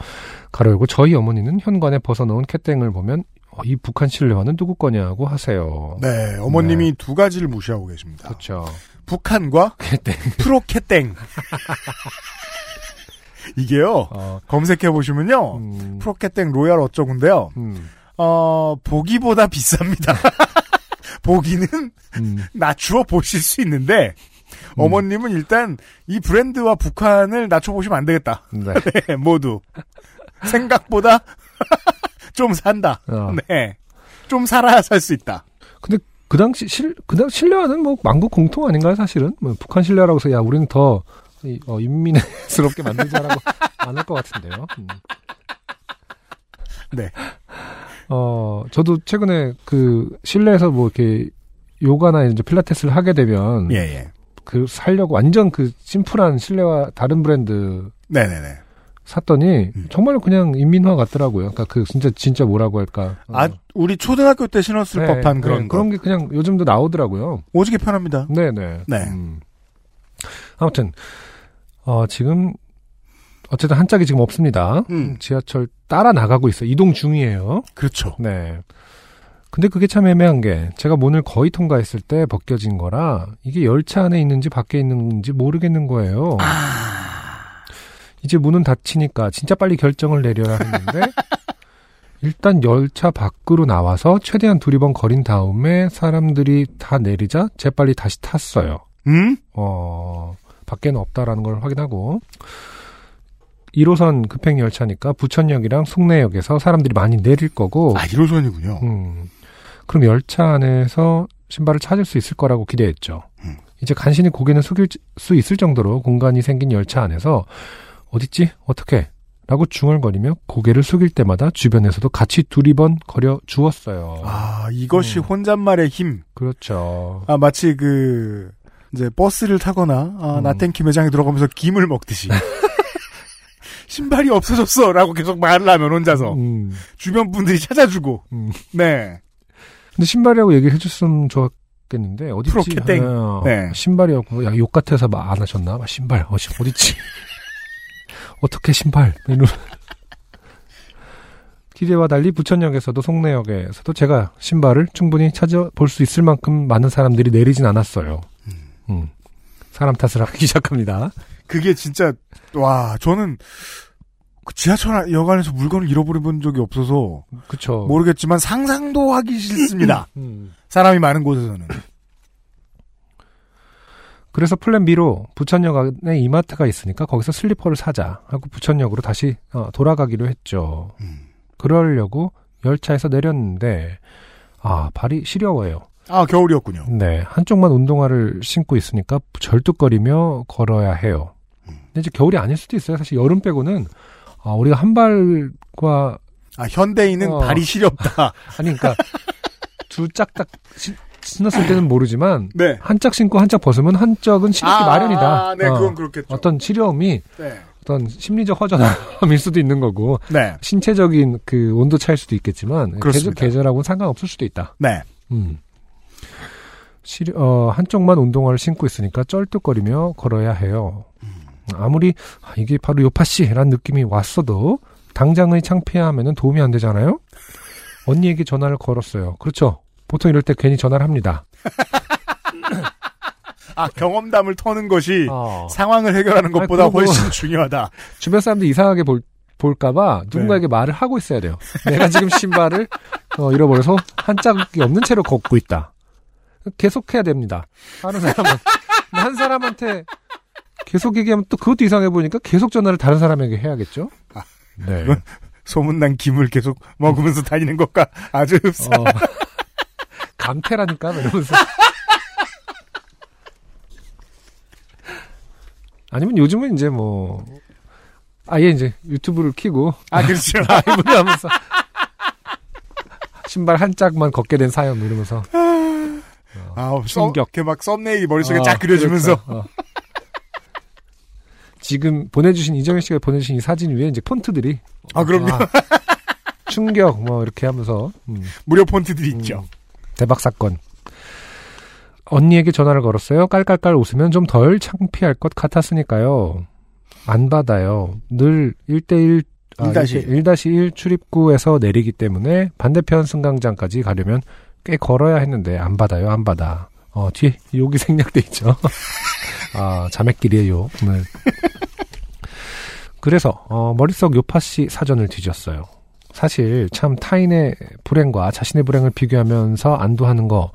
가로 열고 저희 어머니는 현관에 벗어놓은 캣땡을 보면 어, 이 북한 신뢰화는 누구 거냐고 하세요. 네, 어머님이 네. 두 가지를 무시하고 계십니다. 그렇죠. 북한과 캣땡. 프로 캣땡. 이게요. 어. 검색해 보시면요, 음. 프로 캣땡 로얄 어쩌군데요. 음. 어 보기보다 비쌉니다. 보기는 음. 낮추어 보실 수 있는데. 어머님은 음. 일단 이 브랜드와 북한을 낮춰보시면 안 되겠다. 네. 네, 모두. 생각보다 좀 산다. 어. 네. 좀 살아야 살 수 있다. 근데 그 당시 실, 그 당시 신뢰화는 뭐 만국 공통 아닌가요, 사실은? 뭐 북한 신뢰화라고 해서 야, 우리는 더 어, 인민스럽게 만들자라고 안 할 것 같은데요. 음. 네. 어, 저도 최근에 그 실내에서 뭐 이렇게 요가나 이제 필라테스를 하게 되면. 예, 예. 그 살려고 완전 그 심플한 실내화 다른 브랜드 네네네 샀더니 음. 정말 그냥 인민화 같더라고요. 그러니까 그 진짜 진짜 뭐라고 할까? 어. 아 우리 초등학교 때 신었을 네, 법한 그런 네, 그런 게 그냥 요즘도 나오더라고요. 오지게 편합니다. 네네. 네. 음. 아무튼 어, 지금 어쨌든 한 짝이 지금 없습니다. 음. 지하철 따라 나가고 있어요. 이동 중이에요. 그렇죠. 네. 근데 그게 참 애매한 게 제가 문을 거의 통과했을 때 벗겨진 거라 이게 열차 안에 있는지 밖에 있는지 모르겠는 거예요. 아... 이제 문은 닫히니까 진짜 빨리 결정을 내려야 했는데 일단 열차 밖으로 나와서 최대한 두리번 거린 다음에 사람들이 다 내리자 재빨리 다시 탔어요. 음? 어, 밖에는 없다라는 걸 확인하고 일 호선 급행열차니까 부천역이랑 송내역에서 사람들이 많이 내릴 거고. 아, 일 호선이군요. 음. 그럼 열차 안에서 신발을 찾을 수 있을 거라고 기대했죠. 음. 이제 간신히 고개는 숙일 수 있을 정도로 공간이 생긴 열차 안에서 어딨지? 어떻게? 라고 중얼거리며 고개를 숙일 때마다 주변에서도 같이 두리번 거려 주었어요. 아, 이것이 음. 혼잣말의 힘. 그렇죠. 아, 마치 그, 이제 버스를 타거나, 아, 음. 나탱키 매장에 들어가면서 김을 먹듯이. 신발이 없어졌어! 라고 계속 말을 하면 혼자서. 음. 주변 분들이 찾아주고. 음. 네. 근데 신발이라고 얘기를 해줬으면 좋았겠는데, 어디지? 아, 네. 신발이라고, 야, 욕 같아서 막 안 하셨나? 막 신발, 어디, 어디지? 어떻게 신발? 기대와 달리 부천역에서도 송내역에서도 제가 신발을 충분히 찾아볼 수 있을 만큼 많은 사람들이 내리진 않았어요. 음. 음. 사람 탓을 하기 시작합니다. 그게 진짜 와 저는 지하철 여관에서 물건을 잃어버린 적이 없어서 그쵸. 모르겠지만 상상도 하기 싫습니다. 음. 사람이 많은 곳에서는. 그래서 플랜 B로 부천역 안에 이마트가 있으니까 거기서 슬리퍼를 사자 하고 부천역으로 다시 돌아가기로 했죠. 음. 그러려고 열차에서 내렸는데 아 발이 시려워요. 아 겨울이었군요. 네. 한쪽만 운동화를 신고 있으니까 절뚝거리며 걸어야 해요. 음. 근데 이제 겨울이 아닐 수도 있어요. 사실 여름 빼고는 아, 우리가 한 발과 아 현대인은 어, 발이 시렵다. 아니 그러니까 두 짝딱... 신... 신었을 때는 모르지만 네. 한짝 신고 한짝 벗으면 한짝은 시렵기 아, 마련이다. 아, 네, 어, 그건 그렇겠죠. 어떤 시려움이 네. 어떤 심리적 허전함일 수도 있는 거고 네. 신체적인 그 온도 차일 수도 있겠지만 계절, 계절하고는 상관없을 수도 있다. 네. 음. 시, 어, 한쪽만 운동화를 신고 있으니까 쩔뚝거리며 걸어야 해요. 음. 아무리 아, 이게 바로 요파씨라는 느낌이 왔어도 당장의 창피함에는 도움이 안 되잖아요. 언니에게 전화를 걸었어요. 그렇죠. 보통 이럴 때 괜히 전화를 합니다. 아, 경험담을 터는 것이 어. 상황을 해결하는 것보다 아니, 훨씬 중요하다. 주변 사람들이 이상하게 볼, 볼까봐 누군가에게 네. 말을 하고 있어야 돼요. 내가 지금 신발을 어, 잃어버려서 한 짝이 없는 채로 걷고 있다. 계속해야 됩니다. 다른 사람은. 한 사람한테 계속 얘기하면 또 그것도 이상해 보니까 계속 전화를 다른 사람에게 해야겠죠. 아, 네. 소문난 김을 계속 먹으면서 다니는 것과 아주 흡사. 어. 감태라니까 이러면서 아니면 요즘은 이제 뭐 아예 이제 유튜브를 켜고 아 그렇죠 라이브를 하면서 신발 한 짝만 걷게 된 사연 이러면서 어, 아 충격 이렇게 막 썸네일이 머릿속에 어, 쫙 그려지면서 어. 지금 보내주신 이정현 씨가 보내주신 이 사진 위에 이제 폰트들이 아 그럼요 아, 충격 뭐 이렇게 하면서 음. 무료 폰트들이 음. 있죠. 대박 사건. 언니에게 전화를 걸었어요. 깔깔깔 웃으면 좀 덜 창피할 것 같았으니까요. 안 받아요. 늘 일 대일, 아, 일 다시 일 출입구에서 내리기 때문에 반대편 승강장까지 가려면 꽤 걸어야 했는데 안 받아요. 안 받아. 어, 뒤에 욕이 생략돼 있죠. 아, 자매끼리의 욕. 네. 그래서 어, 머릿속 요파씨 사전을 뒤졌어요. 사실 참 타인의 불행과 자신의 불행을 비교하면서 안도하는 거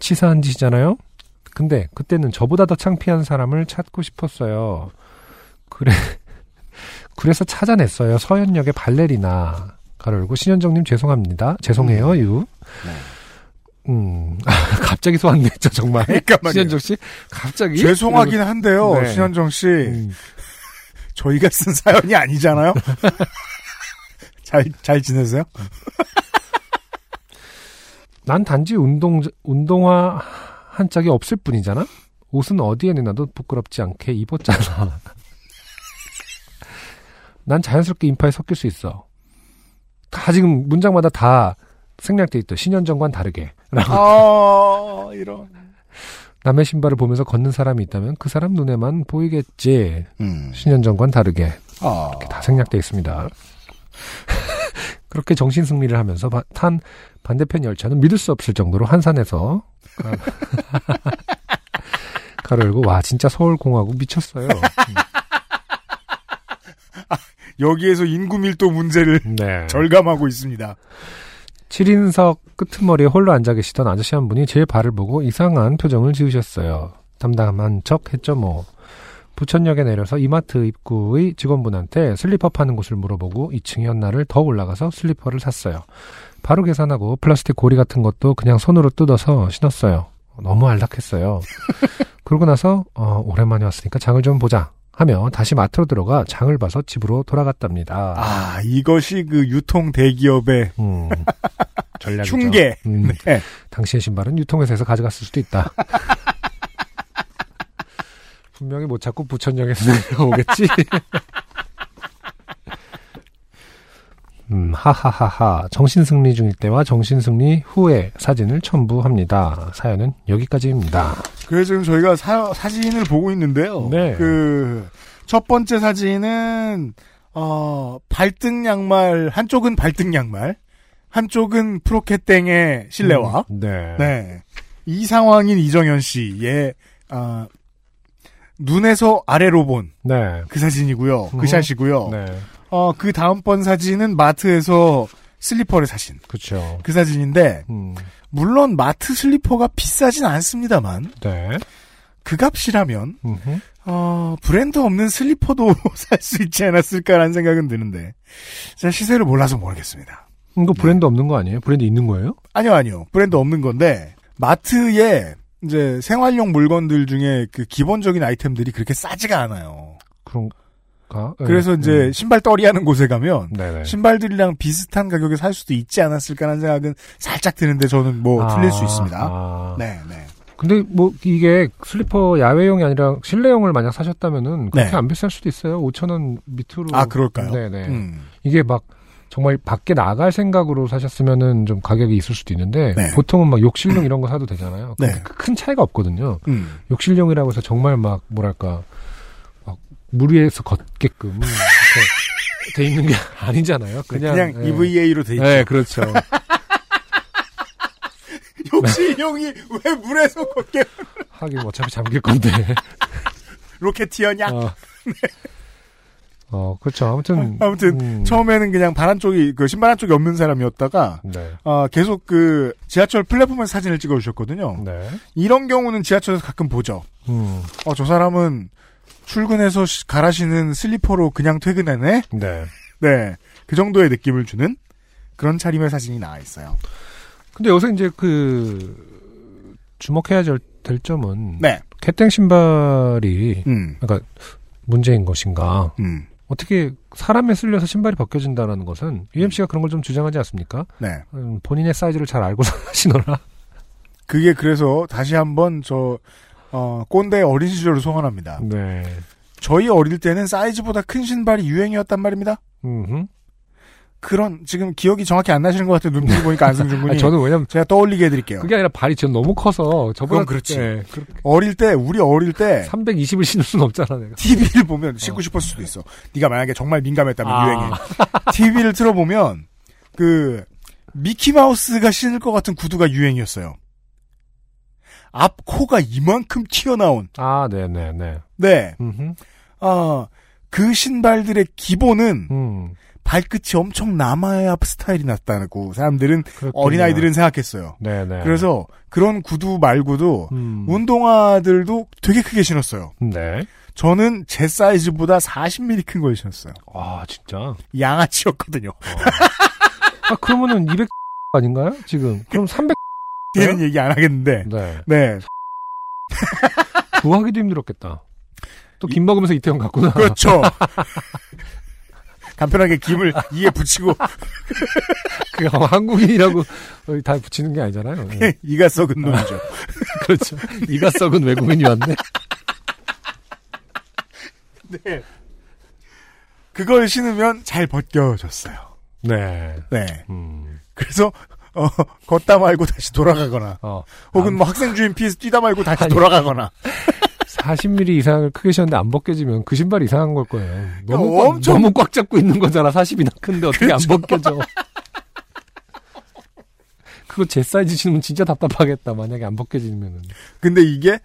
치사한 짓이잖아요. 근데 그때는 저보다 더 창피한 사람을 찾고 싶었어요. 그래 그래서 찾아냈어요. 서현역의 발레리나 가로열고 신현정님 죄송합니다. 죄송해요. 음. 유. 네. 음 갑자기 소 안 냈죠 정말. 그러니까 신현정 씨 갑자기 죄송하긴 한데요. 네. 신현정 씨 음. 저희가 쓴 사연이 아니잖아요. 잘, 잘 지내세요? 난 단지 운동, 운동화 한 짝이 없을 뿐이잖아? 옷은 어디에 내놔도 부끄럽지 않게 입었잖아. 난 자연스럽게 인파에 섞일 수 있어. 다 지금 문장마다 다 생략돼 있다. 신현정과는 다르게. 아, 이런. 남의 신발을 보면서 걷는 사람이 있다면 그 사람 눈에만 보이겠지. 음. 신현정과는 다르게. 아. 이렇게 다 생략돼 있습니다. 그렇게 정신승리를 하면서 바, 탄 반대편 열차는 믿을 수 없을 정도로 한산해서 가로 열고 와 진짜 서울공화국 미쳤어요. 아, 여기에서 인구 밀도 문제를 네. 절감하고 있습니다. 칠 인석 끄트머리에 홀로 앉아 계시던 아저씨 한 분이 제 발을 보고 이상한 표정을 지으셨어요. 담담한 척 했죠 뭐. 부천역에 내려서 이마트 입구의 직원분한테 슬리퍼 파는 곳을 물어보고 이 층이었나를 더 올라가서 슬리퍼를 샀어요. 바로 계산하고 플라스틱 고리 같은 것도 그냥 손으로 뜯어서 신었어요. 너무 안락했어요. 그러고 나서 어, 오랜만에 왔으니까 장을 좀 보자 하며 다시 마트로 들어가 장을 봐서 집으로 돌아갔답니다. 아, 이것이 그 유통 대기업의 음, 전략이죠. 흉계. 음, 네. 당신의 신발은 유통회사에서 가져갔을 수도 있다. 분명히 못 찾고 부천역에서 내려오겠지. 음, 하하하하. 정신승리 중일 때와 정신승리 후에 사진을 첨부합니다. 사연은 여기까지입니다. 그래서 지금 저희가 사, 사진을 보고 있는데요. 네. 그, 첫 번째 사진은, 어, 발등 양말, 한쪽은 발등 양말, 한쪽은 프로켓땡의 실내화. 음, 네. 네. 이 상황인 이정현 씨의, 아, 어, 눈에서 아래로 본. 네. 그 사진이고요. 그 샷이고요. 네. 어, 그 다음번 사진은 마트에서 슬리퍼를 사신. 그쵸. 그 사진인데, 음. 물론 마트 슬리퍼가 비싸진 않습니다만, 네. 그 값이라면, 음흠. 어, 브랜드 없는 슬리퍼도 살 수 있지 않았을까라는 생각은 드는데, 제가 시세를 몰라서 모르겠습니다. 이거 브랜드 네. 없는 거 아니에요? 브랜드 있는 거예요? 아니요, 아니요. 브랜드 없는 건데, 마트에 이제 생활용 물건들 중에 그 기본적인 아이템들이 그렇게 싸지가 않아요. 그런, 아, 네, 그래서 이제 네. 신발 떨이하는 곳에 가면 네네. 신발들이랑 비슷한 가격에 살 수도 있지 않았을까라는 생각은 살짝 드는데 저는 뭐 아, 틀릴 수 있습니다. 아. 네, 네. 근데 뭐 이게 슬리퍼 야외용이 아니라 실내용을 만약 사셨다면은 그렇게 네. 안 비쌀 수도 있어요. 오천 원 밑으로. 아, 그럴까요? 네, 네. 음. 이게 막 정말 밖에 나갈 생각으로 사셨으면은 좀 가격이 있을 수도 있는데 네. 보통은 막 욕실용 이런 거 사도 되잖아요. 네. 큰 차이가 없거든요. 음. 욕실용이라고 해서 정말 막 뭐랄까. 물 위에서 걷게끔 돼 있는 게 아니잖아요. 그냥, 그냥 예. 이브이에이로 돼 있죠. 네, 그렇죠. 욕실용이 왜 물에서 걷게? 하긴 어차피 잠길 건데. 로켓이었냐? 어. 네. 어, 그렇죠. 아무튼 아무튼 음. 처음에는 그냥 발 한쪽이 그 신발 한쪽이 없는 사람이었다가 네. 어, 계속 그 지하철 플랫폼에서 사진을 찍어주셨거든요. 네. 이런 경우는 지하철에서 가끔 보죠. 음. 어, 저 사람은 출근해서 갈아 신은 슬리퍼로 그냥 퇴근하네? 네. 네. 그 정도의 느낌을 주는 그런 차림의 사진이 나와 있어요. 근데 여기서 이제 그, 주목해야 될 점은. 네. 개땡 신발이. 음. 그러니까 문제인 것인가. 음. 어떻게 사람에 쓸려서 신발이 벗겨진다라는 것은 유엠씨가 그런 걸 좀 주장하지 않습니까? 네. 음, 본인의 사이즈를 잘 알고 신어라. 그게 그래서 다시 한번 저, 어, 꼰대의 어린 시절을 소환합니다. 네. 저희 어릴 때는 사이즈보다 큰 신발이 유행이었단 말입니다. 음흠. 그런, 지금 기억이 정확히 안 나시는 것 같아요. 눈빛을 보니까 안승준 군이. 아니, 저는 왜냐면. 제가 떠올리게 해드릴게요. 그게 아니라 발이 지금 너무 커서. 저보다. 그건 그렇지. 네, 어릴 때, 우리 어릴 때. 삼백이십을 신을 순 없잖아, 내가. 티비를 보면 신고 어. 싶었을 수도 있어. 네가 만약에 정말 민감했다면 아. 유행에. 티비를 틀어보면, 그, 미키마우스가 신을 것 같은 구두가 유행이었어요. 앞 코가 이만큼 튀어나온. 아, 네네네. 네. 음흠. 어, 그 신발들의 기본은 음. 발끝이 엄청 남아야 스타일이 났다고 사람들은 그렇군요. 어린아이들은 생각했어요. 네네. 그래서 그런 구두 말고도 음. 운동화들도 되게 크게 신었어요. 네. 저는 제 사이즈보다 사십 밀리미터 큰 걸 신었어요. 아, 진짜? 양아치였거든요. 어. 아, 그러면은 이백 아닌가요? 지금. 그럼 삼백 얘는 얘기 안 하겠는데. 네. 네. 구하기도 힘들었겠다. 또 김 먹으면서 이태원 갔구나. 그렇죠. 간편하게 김을 이에 붙이고. 그게 한국인이라고 다 붙이는 게 아니잖아요. 이가 썩은 놈이죠. 그렇죠. 이가 썩은 외국인이 왔네. 네. 그걸 신으면 잘 벗겨졌어요. 네. 네. 음. 그래서 어, 걷다 말고 다시 돌아가거나, 어, 혹은 안, 뭐 학생 주인 피해서 뛰다 말고 다시 아니, 돌아가거나. 사십 밀리미터 이상을 크게 신었는데 안 벗겨지면 그 신발 이상한 걸 거예요. 너무, 야, 꽉, 엄청... 너무 꽉 잡고 있는 거잖아. 사십이나 큰데 어떻게 그렇죠? 안 벗겨져. 그거 제 사이즈 신으면 진짜 답답하겠다. 만약에 안 벗겨지면은. 근데 이게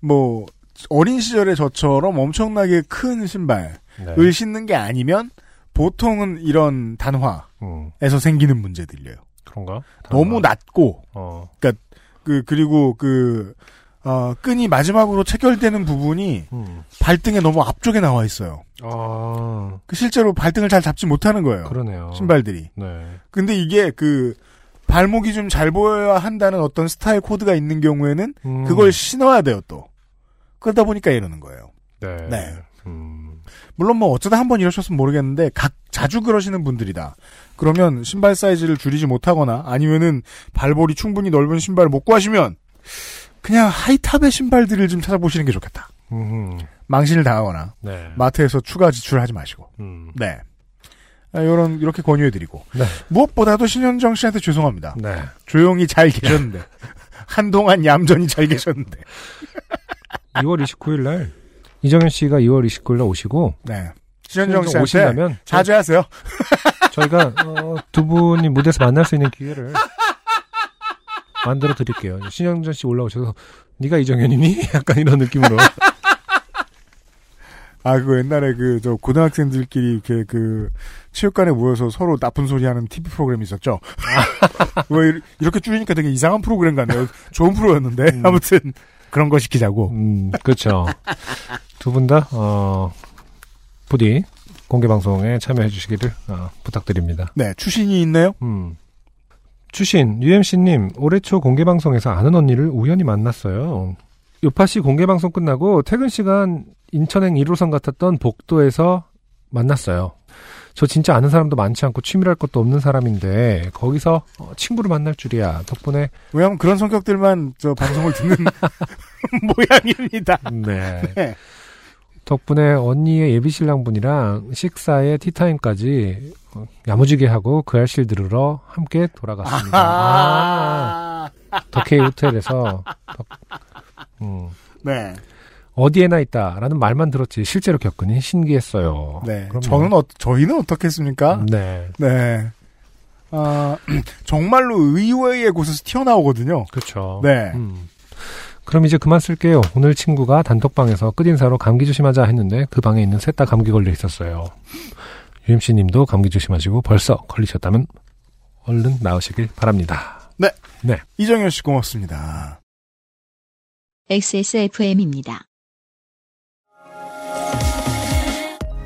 뭐 어린 시절에 저처럼 엄청나게 큰 신발을 네. 신는 게 아니면 보통은 이런 단화에서 음. 생기는 문제들이에요. 그런가? 너무 낮고, 어. 그러니까 그 그리고 그 어, 끈이 마지막으로 체결되는 부분이 음. 발등에 너무 앞쪽에 나와 있어요. 아, 그 실제로 발등을 잘 잡지 못하는 거예요. 그러네요. 신발들이. 네. 근데 이게 그 발목이 좀 잘 보여야 한다는 어떤 스타일 코드가 있는 경우에는 음. 그걸 신어야 돼요 또. 그러다 보니까 이러는 거예요. 네. 네. 음. 물론 뭐 어쩌다 한번 이러셨으면 모르겠는데 각 자주 그러시는 분들이다. 그러면 신발 사이즈를 줄이지 못하거나 아니면은 발볼이 충분히 넓은 신발을 못 구하시면 그냥 하이탑의 신발들을 좀 찾아보시는 게 좋겠다. 음. 망신을 당하거나 네. 마트에서 추가 지출하지 마시고. 음. 네. 이런 이렇게 권유해드리고 네. 무엇보다도 신현정 씨한테 죄송합니다. 네. 조용히 잘 계셨는데 한동안 얌전히 잘 계셨는데 이월 이십구일 날 이정현 씨가 이월 이십구일 날 오시고 네. 신현정, 신현정 씨한테 오신다면 자제하세요. 저희가 어, 두 분이 무대에서 만날 수 있는 기회를 만들어 드릴게요. 신현정 씨 올라오셔서 네가 이정현이니? 약간 이런 느낌으로. 아, 그거 옛날에 그, 저, 고등학생들끼리 이렇게 그, 체육관에 모여서 서로 나쁜 소리 하는 티비 프로그램이 있었죠? 왜, 이렇게 줄이니까 되게 이상한 프로그램 같네요. 좋은 프로였는데. 음. 아무튼, 그런 거 시키자고. 음, 그렇죠. 두 분 다, 어, 부디, 공개방송에 참여해주시기를, 어, 부탁드립니다. 네, 추신이 있네요? 음. 추신, 유엠씨님, 올해 초 공개방송에서 아는 언니를 우연히 만났어요. 요파씨 공개방송 끝나고 퇴근 시간, 인천행 일호선 같았던 복도에서 만났어요. 저 진짜 아는 사람도 많지 않고 취미랄 것도 없는 사람인데 거기서 친구를 만날 줄이야. 덕분에 왜냐하면 그런 성격들만 저 방송을 듣는 모양입니다. 네. 네. 덕분에 언니의 예비 신랑분이랑 식사에 티타임까지 야무지게 하고 그 알실 들으러 함께 돌아갔습니다. 아~ 아~ 더케이 호텔에서 덕... 음. 네. 어디에나 있다라는 말만 들었지 실제로 겪으니 신기했어요. 네. 그럼요. 저는 어, 저희는 어떻겠습니까? 네. 네. 아, 정말로 의외의 곳에서 튀어나오거든요. 그렇죠. 네. 음. 그럼 이제 그만 쓸게요. 오늘 친구가 단톡방에서 끝인사로 감기 조심하자 했는데 그 방에 있는 셋 다 감기 걸려 있었어요. 유엠씨님도 감기 조심하시고 벌써 걸리셨다면 얼른 나으시길 바랍니다. 네. 네. 이정현 씨 고맙습니다. 엑스에스에프엠입니다.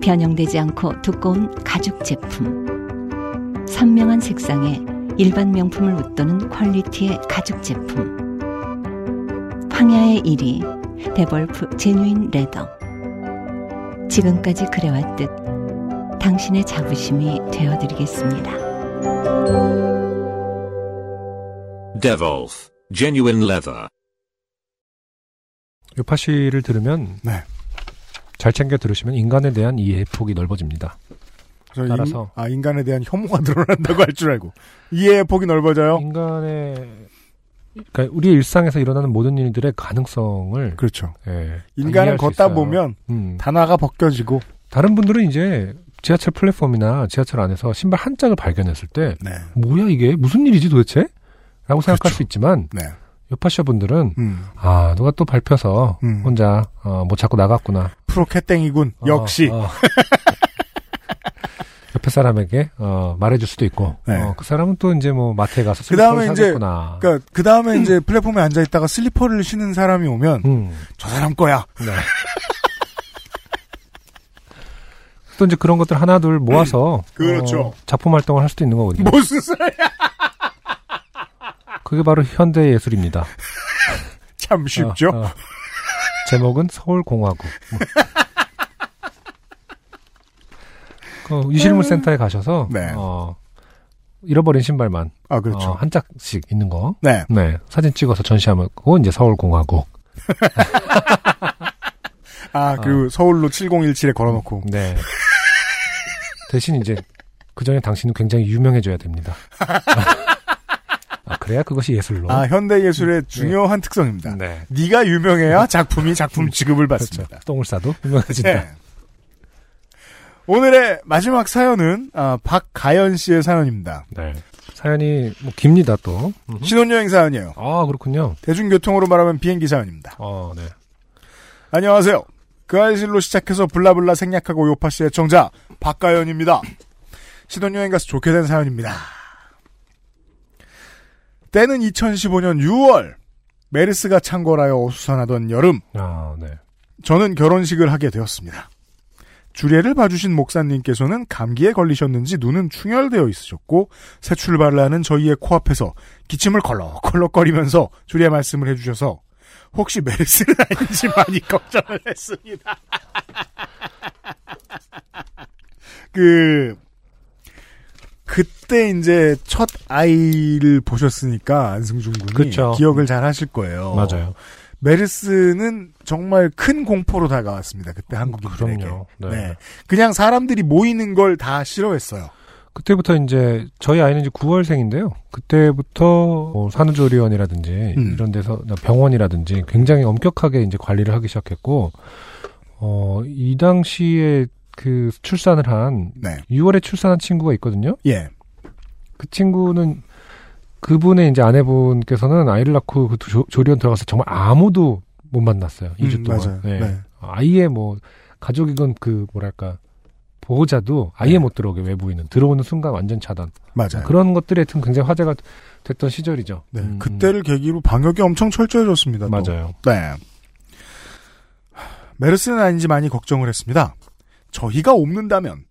변형되지 않고 두꺼운 가죽 제품, 선명한 색상에 일반 명품을 웃도는 퀄리티의 가죽 제품, 황야의 일 위 데볼프 제뉴인 레더. 지금까지 그래왔듯 당신의 자부심이 되어드리겠습니다. Devolph Genuine Leather. 요파시를 들으면 네. 잘 챙겨 들으시면 인간에 대한 이해의 폭이 넓어집니다. 따라서 인, 아 인간에 대한 혐오가 늘어난다고 할 줄 알고 이해의 폭이 넓어져요. 인간의 그러니까 우리의 일상에서 일어나는 모든 일들의 가능성을 그렇죠. 예, 인간을 걷다 보면 음. 단아가 벗겨지고 다른 분들은 이제 지하철 플랫폼이나 지하철 안에서 신발 한 짝을 발견했을 때 네. 뭐야 이게 무슨 일이지 도대체? 라고 생각할 그렇죠. 수 있지만 네. 요파셔 분들은 음. 아 누가 또 밟혀서 음. 혼자 어, 뭐 자꾸 나갔구나. 프로 캣땡이군. 어, 역시. 어. 옆에 사람에게 어, 말해줄 수도 있고 네. 어, 그 사람은 또 이제 뭐 마트에 가서 슬리퍼를 사겠구나. 그러니까 그 다음에 음. 이제 플랫폼에 앉아 있다가 슬리퍼를 신은 사람이 오면 음. 저 사람 거야. 네. 또 이제 그런 것들 하나 둘 모아서 음. 그렇죠. 어, 작품 활동을 할 수도 있는 거거든요. 무슨 소리야. 그게 바로 현대 예술입니다. 참 쉽죠? 어, 어. 제목은 서울공화국. 어, 유실물센터에 가셔서 네. 어, 잃어버린 신발만 아, 그렇죠. 어, 한 짝씩 있는 거 네. 네, 사진 찍어서 전시하고 이제 서울공화국. 아, 그 어. 서울로 칠공일칠에 걸어놓고. 네. 대신 이제 그 전에 당신은 굉장히 유명해져야 됩니다. 아, 그래야 그것이 예술로. 아, 현대 예술의 중요한 네. 특성입니다. 네. 네가 유명해야 작품이 작품 지급을 받습니다. 그렇죠. 똥을 싸도 유명해진다. 네. 오늘의 마지막 사연은 아, 박가연 씨의 사연입니다. 네. 사연이 뭐 깁니다 또. 신혼여행 사연이에요. 아, 그렇군요. 대중교통으로 말하면 비행기 사연입니다. 아, 네. 안녕하세요. 그 아이실로 시작해서 블라블라 생략하고 요파씨의 청자 박가연입니다. 시돈여행 가서 좋게 된 사연입니다. 때는 이천십오년 유월. 메르스가 창궐하여 어수선하던 여름. 아, 네. 저는 결혼식을 하게 되었습니다. 주례를 봐주신 목사님께서는 감기에 걸리셨는지 눈은 충혈되어 있으셨고 새 출발을 하는 저희의 코앞에서 기침을 걸럭걸럭거리면서 주례 말씀을 해주셔서 혹시 메르스는 아닌지 많이 걱정을 했습니다. 그 그때 이제 첫 아이를 보셨으니까 안승준 군이 그쵸. 기억을 잘 하실 거예요. 맞아요. 메르스는 정말 큰 공포로 다가왔습니다. 그때 한국인들에게. 그럼요. 네. 네. 그냥 사람들이 모이는 걸 다 싫어했어요. 그때부터 이제 저희 아이는 이제 구월생인데요. 그때부터 뭐 산후조리원이라든지 음. 이런 데서 병원이라든지 굉장히 엄격하게 이제 관리를 하기 시작했고 어, 이 당시에 그 출산을 한 네. 유월에 출산한 친구가 있거든요. 예. 그 친구는 그분의 이제 아내분께서는 아이를 낳고 그 조, 조리원 들어가서 정말 아무도 못 만났어요. 이 주 음, 동안. 네. 네. 아예 뭐 가족이건 그 뭐랄까 보호자도 아예 네. 못 들어오게 외부인은 들어오는 순간 완전 차단. 맞아요. 그런 것들에 좀 굉장히 화제가 됐던 시절이죠. 네. 음. 그때를 계기로 방역이 엄청 철저해졌습니다. 또. 맞아요. 네. 메르스는 아닌지 많이 걱정을 했습니다. 저희가 옮는다면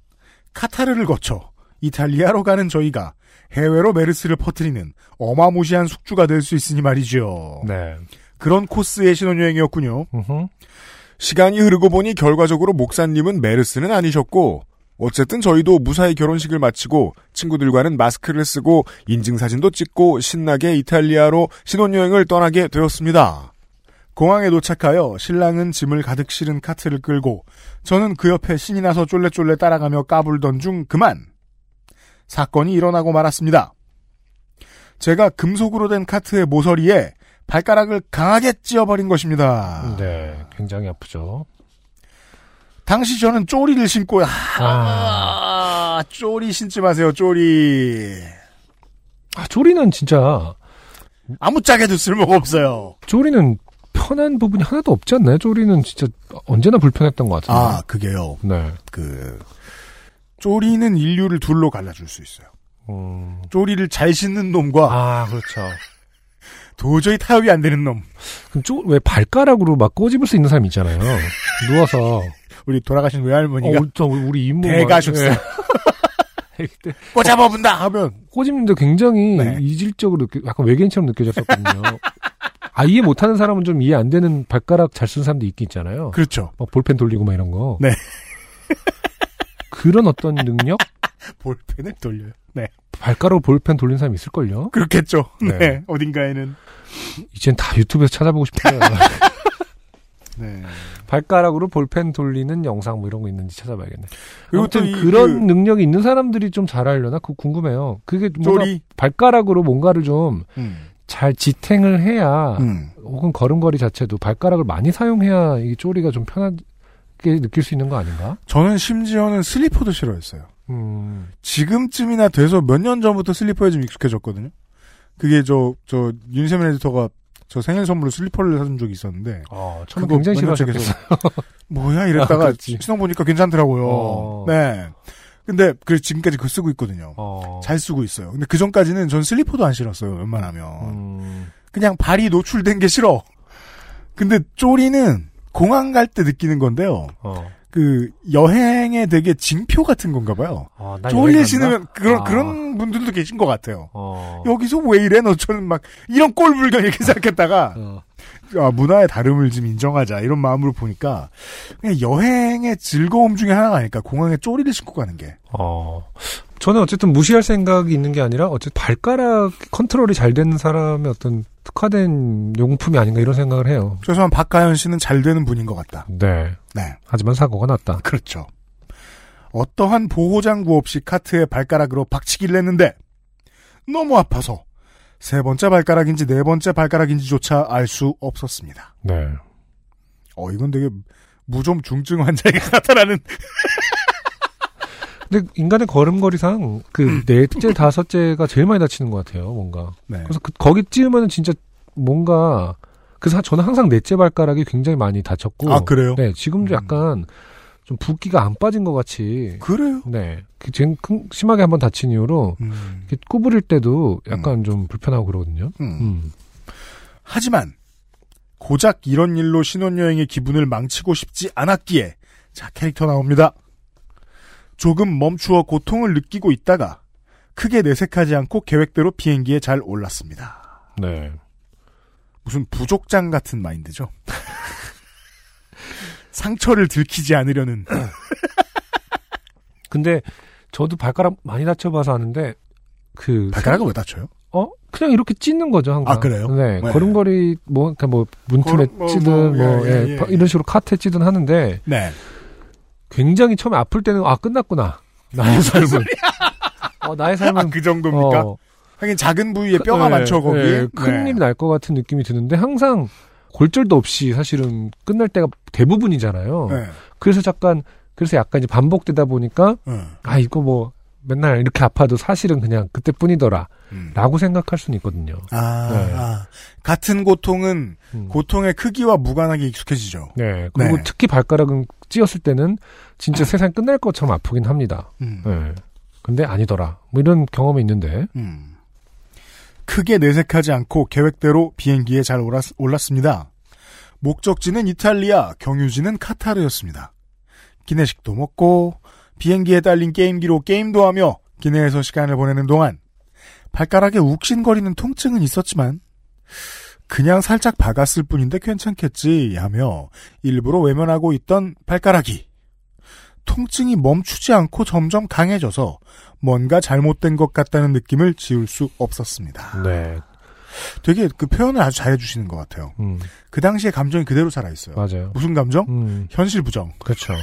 카타르를 거쳐 이탈리아로 가는 저희가 해외로 메르스를 퍼뜨리는 어마무시한 숙주가 될 수 있으니 말이죠. 네. 그런 코스의 신혼여행이었군요. 으흠. 시간이 흐르고 보니 결과적으로 목사님은 메르스는 아니셨고 어쨌든 저희도 무사히 결혼식을 마치고 친구들과는 마스크를 쓰고 인증사진도 찍고 신나게 이탈리아로 신혼여행을 떠나게 되었습니다. 공항에 도착하여 신랑은 짐을 가득 실은 카트를 끌고 저는 그 옆에 신이 나서 쫄래쫄래 따라가며 까불던 중 그만 사건이 일어나고 말았습니다. 제가 금속으로 된 카트의 모서리에 발가락을 강하게 찧어버린 것입니다. 네, 굉장히 아프죠. 당시 저는 쪼리를 신고 아, 아 쪼리 신지 마세요, 쪼리. 아, 쪼리는 진짜 아무짝에도 쓸모가 없어요. 쪼리는 편한 부분이 하나도 없지 않나요? 쪼리는 진짜 언제나 불편했던 것 같은데. 아, 그게요. 네. 그, 쪼리는 인류를 둘로 갈라줄 수 있어요. 음. 쪼리를 잘 씻는 놈과. 아, 그렇죠. 도저히 타협이 안 되는 놈. 그럼 쪼, 왜 발가락으로 막 꼬집을 수 있는 사람이 있잖아요. 누워서. 우리 돌아가신 외할머니가. 어, 저, 우리 임무. 대가셨어요. 꼬잡아본다! 하면. 꼬집는데 굉장히 네. 이질적으로 느껴, 약간 외계인처럼 느껴졌었거든요. 아, 이해 못하는 사람은 좀 이해 안 되는 발가락 잘 쓰는 사람도 있긴 있잖아요. 그렇죠. 막 볼펜 돌리고 막 이런 거. 네. 그런 어떤 능력? 볼펜을 돌려요. 네. 발가락 볼펜 돌린 사람이 있을걸요? 그렇겠죠. 네. 네. 어딘가에는. 이젠 다 유튜브에서 찾아보고 싶어요. 네. 발가락으로 볼펜 돌리는 영상 뭐 이런 거 있는지 찾아봐야겠네. 아무튼 그런 그... 능력이 있는 사람들이 좀 잘 하려나? 그거 궁금해요. 그게 뭔가 쪼리. 발가락으로 뭔가를 좀. 음. 잘 지탱을 해야 음. 혹은 걸음걸이 자체도 발가락을 많이 사용해야 이 쪼리가 좀 편하게 느낄 수 있는 거 아닌가? 저는 심지어는 슬리퍼도 싫어했어요. 음. 지금쯤이나 돼서 몇 년 전부터 슬리퍼에 좀 익숙해졌거든요. 그게 저 저 윤세민 에디터가 저 생일 선물로 슬리퍼를 사준 적이 있었는데 아, 저는 굉장히 싫어했어요. 뭐야 이랬다가 아, 신어 보니까 괜찮더라고요. 어. 네. 근데 그래서 지금까지 그 쓰고 있거든요. 어. 잘 쓰고 있어요. 근데 그 전까지는 전 슬리퍼도 안 신었어요. 웬만하면 음. 그냥 발이 노출된 게 싫어. 근데 쪼리는 공항 갈 때 느끼는 건데요. 어. 그 여행에 되게 징표 같은 건가 봐요. 어, 쪼리 신으면 그런 아. 그런 분들도 계신 것 같아요. 어. 여기서 왜 이래? 너 저는 막 이런 꼴불견 이렇게 생각했다가 어. 아, 문화의 다름을 좀 인정하자 이런 마음으로 보니까 그냥 여행의 즐거움 중에 하나가 아닐까. 공항에 쪼리를 신고 가는 게. 어, 저는 어쨌든 무시할 생각이 있는 게 아니라 어쨌든 발가락 컨트롤이 잘 되는 사람의 어떤 특화된 용품이 아닌가 이런 생각을 해요. 죄송한 박가연 씨는 잘 되는 분인 것 같다. 네. 네. 하지만 사고가 났다. 그렇죠. 어떠한 보호장구 없이 카트에 발가락으로 박치기를 했는데 너무 아파서 세 번째 발가락인지 네 번째 발가락인지조차 알 수 없었습니다. 네. 어, 이건 되게 무좀 중증 환자가 나타나는. 근데 인간의 걸음걸이상 그 넷째, 다섯째가 제일 많이 다치는 것 같아요, 뭔가. 네. 그래서 그, 거기 찌우면은 진짜 뭔가 그래서 저는 항상 넷째 발가락이 굉장히 많이 다쳤고. 아, 그래요? 네, 지금도 음. 약간 좀 붓기가 안 빠진 것 같이. 그래요? 네. 심하게 한번 다친 이후로 음. 이렇게 구부릴 때도 약간 음. 좀 불편하고 그러거든요. 음. 음. 하지만 고작 이런 일로 신혼여행의 기분을 망치고 싶지 않았기에 자, 캐릭터 나옵니다. 조금 멈추어 고통을 느끼고 있다가 크게 내색하지 않고 계획대로 비행기에 잘 올랐습니다. 네. 무슨 부족장 같은 마인드죠. 상처를 들키지 않으려는. 근데 저도 발가락 많이 다쳐봐서 아는데 그 발가락은 상... 왜 다쳐요? 어? 그냥 이렇게 찢는 거죠, 항상. 아, 그래요? 네. 네. 걸음걸이 뭐 그러니까 뭐 문틀에 뭐, 찌든 뭐, 뭐, 뭐 예, 예, 예. 이런 식으로 카트에 찌든 하는데 네. 굉장히 처음에 아플 때는 아 끝났구나. 나의 삶은. 어, 나의 삶은 아, 그 정도입니까? 어, 하긴 작은 부위에 뼈가 네, 많죠 거기. 네, 큰 힘이 네. 날 것 같은 느낌이 드는데 항상 골절도 없이 사실은 끝날 때가 대부분이잖아요. 네. 그래서 잠깐 그래서 약간 이제 반복되다 보니까 네. 아 이거 뭐 맨날 이렇게 아파도 사실은 그냥 그때뿐이더라 음. 라고 생각할 수는 있거든요. 아, 네. 아 같은 고통은 음. 고통의 크기와 무관하게 익숙해지죠. 네. 그리고 네. 특히 발가락은 찧었을 때는 진짜 세상 끝날 것처럼 아프긴 합니다. 음. 네. 근데 아니더라. 뭐 이런 경험이 있는데. 음. 크게 내색하지 않고 계획대로 비행기에 잘 올랐, 올랐습니다. 목적지는 이탈리아, 경유지는 카타르였습니다. 기내식도 먹고 비행기에 달린 게임기로 게임도 하며 기내에서 시간을 보내는 동안 발가락에 욱신거리는 통증은 있었지만 그냥 살짝 박았을 뿐인데 괜찮겠지 하며 일부러 외면하고 있던 발가락이 통증이 멈추지 않고 점점 강해져서 뭔가 잘못된 것 같다는 느낌을 지울 수 없었습니다. 네. 되게 그 표현을 아주 잘해주시는 것 같아요. 음. 그 당시의 감정이 그대로 살아있어요. 맞아요. 무슨 감정? 음. 현실 부정. 그렇죠.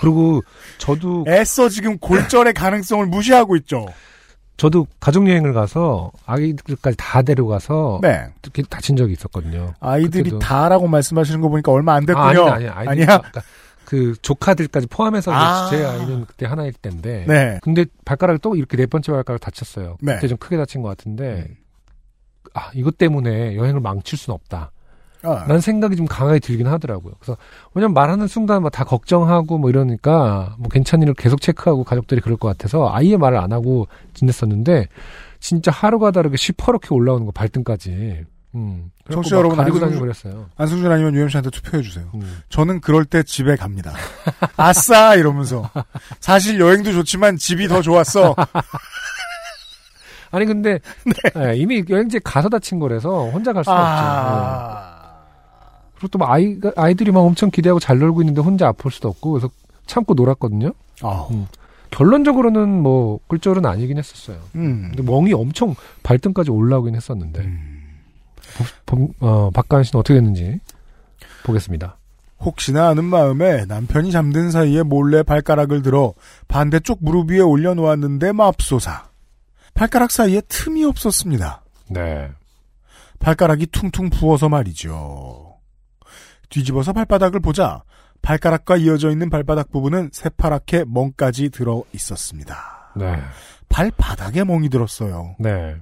그리고 저도 애써 지금 골절의 가능성을 무시하고 있죠. 저도 가족여행을 가서 아이들까지 다 데려가서 네. 다친 적이 있었거든요. 아이들이 그때도. 다라고 말씀하시는 거 보니까 얼마 안 됐군요. 아, 아니, 아니, 아니야. 아까. 그 조카들까지 포함해서 아~ 제 아이는 그때 하나일 때인데 네. 근데 발가락을 또 이렇게 네 번째 발가락 다쳤어요. 네. 그때 좀 크게 다친 것 같은데 음. 아 이것 때문에 여행을 망칠 수는 없다. 아. 라는 생각이 좀 강하게 들긴 하더라고요. 그래서 왜냐면 말하는 순간 막 다 걱정하고 뭐 이러니까 뭐 괜찮은지를 계속 체크하고 가족들이 그럴 것 같아서 아예 말을 안 하고 지냈었는데 진짜 하루가 다르게 시퍼렇게 올라오는 거 발등까지. 음. 청취자 여러분, 안승준, 안승준 아니면 유엠씨한테 투표해주세요. 음. 저는 그럴 때 집에 갑니다. 아싸! 이러면서. 사실 여행도 좋지만 집이 더 좋았어. 아니, 근데, 네. 네, 이미 여행지에 가서 다친 거라서 혼자 갈 수가 아... 없죠. 네. 그리고 또 막 아이, 아이들이 막 엄청 기대하고 잘 놀고 있는데 혼자 아플 수도 없고, 그래서 참고 놀았거든요. 아. 음. 결론적으로는 뭐, 골절은 아니긴 했었어요. 음. 근데 멍이 엄청 발등까지 올라오긴 했었는데. 음. 어, 박가은 씨는 어떻게 됐는지 보겠습니다. 혹시나 하는 마음에 남편이 잠든 사이에 몰래 발가락을 들어 반대쪽 무릎 위에 올려놓았는데 맙소사. 발가락 사이에 틈이 없었습니다. 네. 발가락이 퉁퉁 부어서 말이죠. 뒤집어서 발바닥을 보자 발가락과 이어져 있는 발바닥 부분은 새파랗게 멍까지 들어 있었습니다. 네. 발바닥에 멍이 들었어요. 네.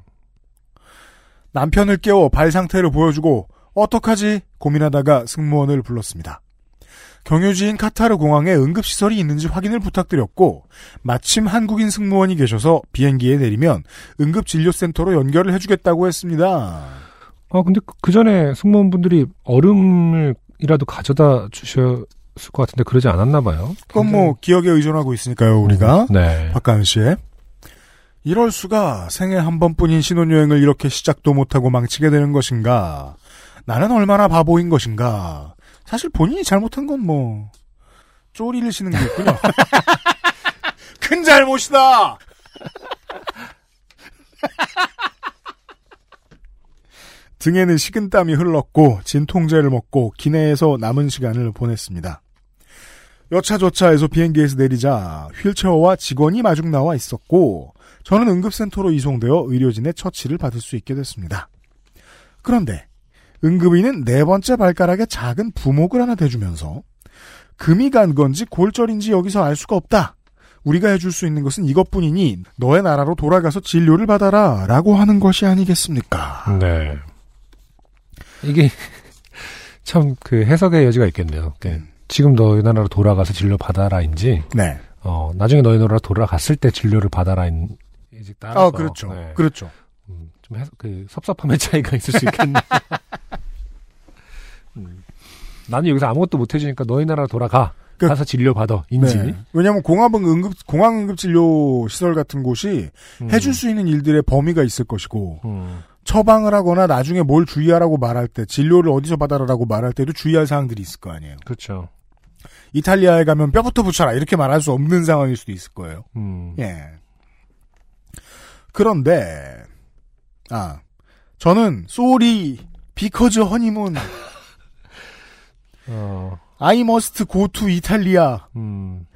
남편을 깨워 발 상태를 보여주고 어떡하지 고민하다가 승무원을 불렀습니다. 경유지인 카타르 공항에 응급시설이 있는지 확인을 부탁드렸고 마침 한국인 승무원이 계셔서 비행기에 내리면 응급진료센터로 연결을 해주겠다고 했습니다. 아 근데 그 전에 승무원분들이 얼음이라도 가져다 주셨을 것 같은데 그러지 않았나 봐요. 그건 근데... 뭐 기억에 의존하고 있으니까요 우리가. 음, 네. 박가은 씨의. 이럴 수가 생애 한 번뿐인 신혼여행을 이렇게 시작도 못하고 망치게 되는 것인가. 나는 얼마나 바보인 것인가. 사실 본인이 잘못한 건 뭐 쪼리르시는 게 있군요. 큰 잘못이다. 등에는 식은땀이 흘렀고 진통제를 먹고 기내에서 남은 시간을 보냈습니다. 여차저차해서 비행기에서 내리자 휠체어와 직원이 마중 나와 있었고 저는 응급센터로 이송되어 의료진의 처치를 받을 수 있게 됐습니다. 그런데 응급의는 네 번째 발가락에 작은 부목을 하나 대주면서 금이 간 건지 골절인지 여기서 알 수가 없다. 우리가 해줄 수 있는 것은 이것뿐이니 너의 나라로 돌아가서 진료를 받아라 라고 하는 것이 아니겠습니까? 네. 이게 참 그 해석의 여지가 있겠네요. 그러니까 음. 지금 너희 나라로 돌아가서 진료 받아라인지, 네. 어 나중에 너희 나라로 돌아갔을 때 진료를 받아라인. 아, 그렇죠, 네. 그렇죠. 음, 좀 해석, 그 섭섭함의 차이가 있을 수 있겠네. 음, 나는 여기서 아무것도 못 해주니까 너희 나라로 돌아가. 그, 가서 진료 받아 인지. 네. 왜냐하면 공항은 응급 공항 응급 진료 시설 같은 곳이 음. 해줄 수 있는 일들의 범위가 있을 것이고. 음. 처방을 하거나 나중에 뭘 주의하라고 말할 때 진료를 어디서 받아라라고 말할 때도 주의할 사항들이 있을 거 아니에요. 그렇죠. 이탈리아에 가면 뼈부터 붙여라 이렇게 말할 수 없는 상황일 수도 있을 거예요. 음. 예. 그런데 아 저는 sorry because honeymoon 어. I must go to Italia. 음.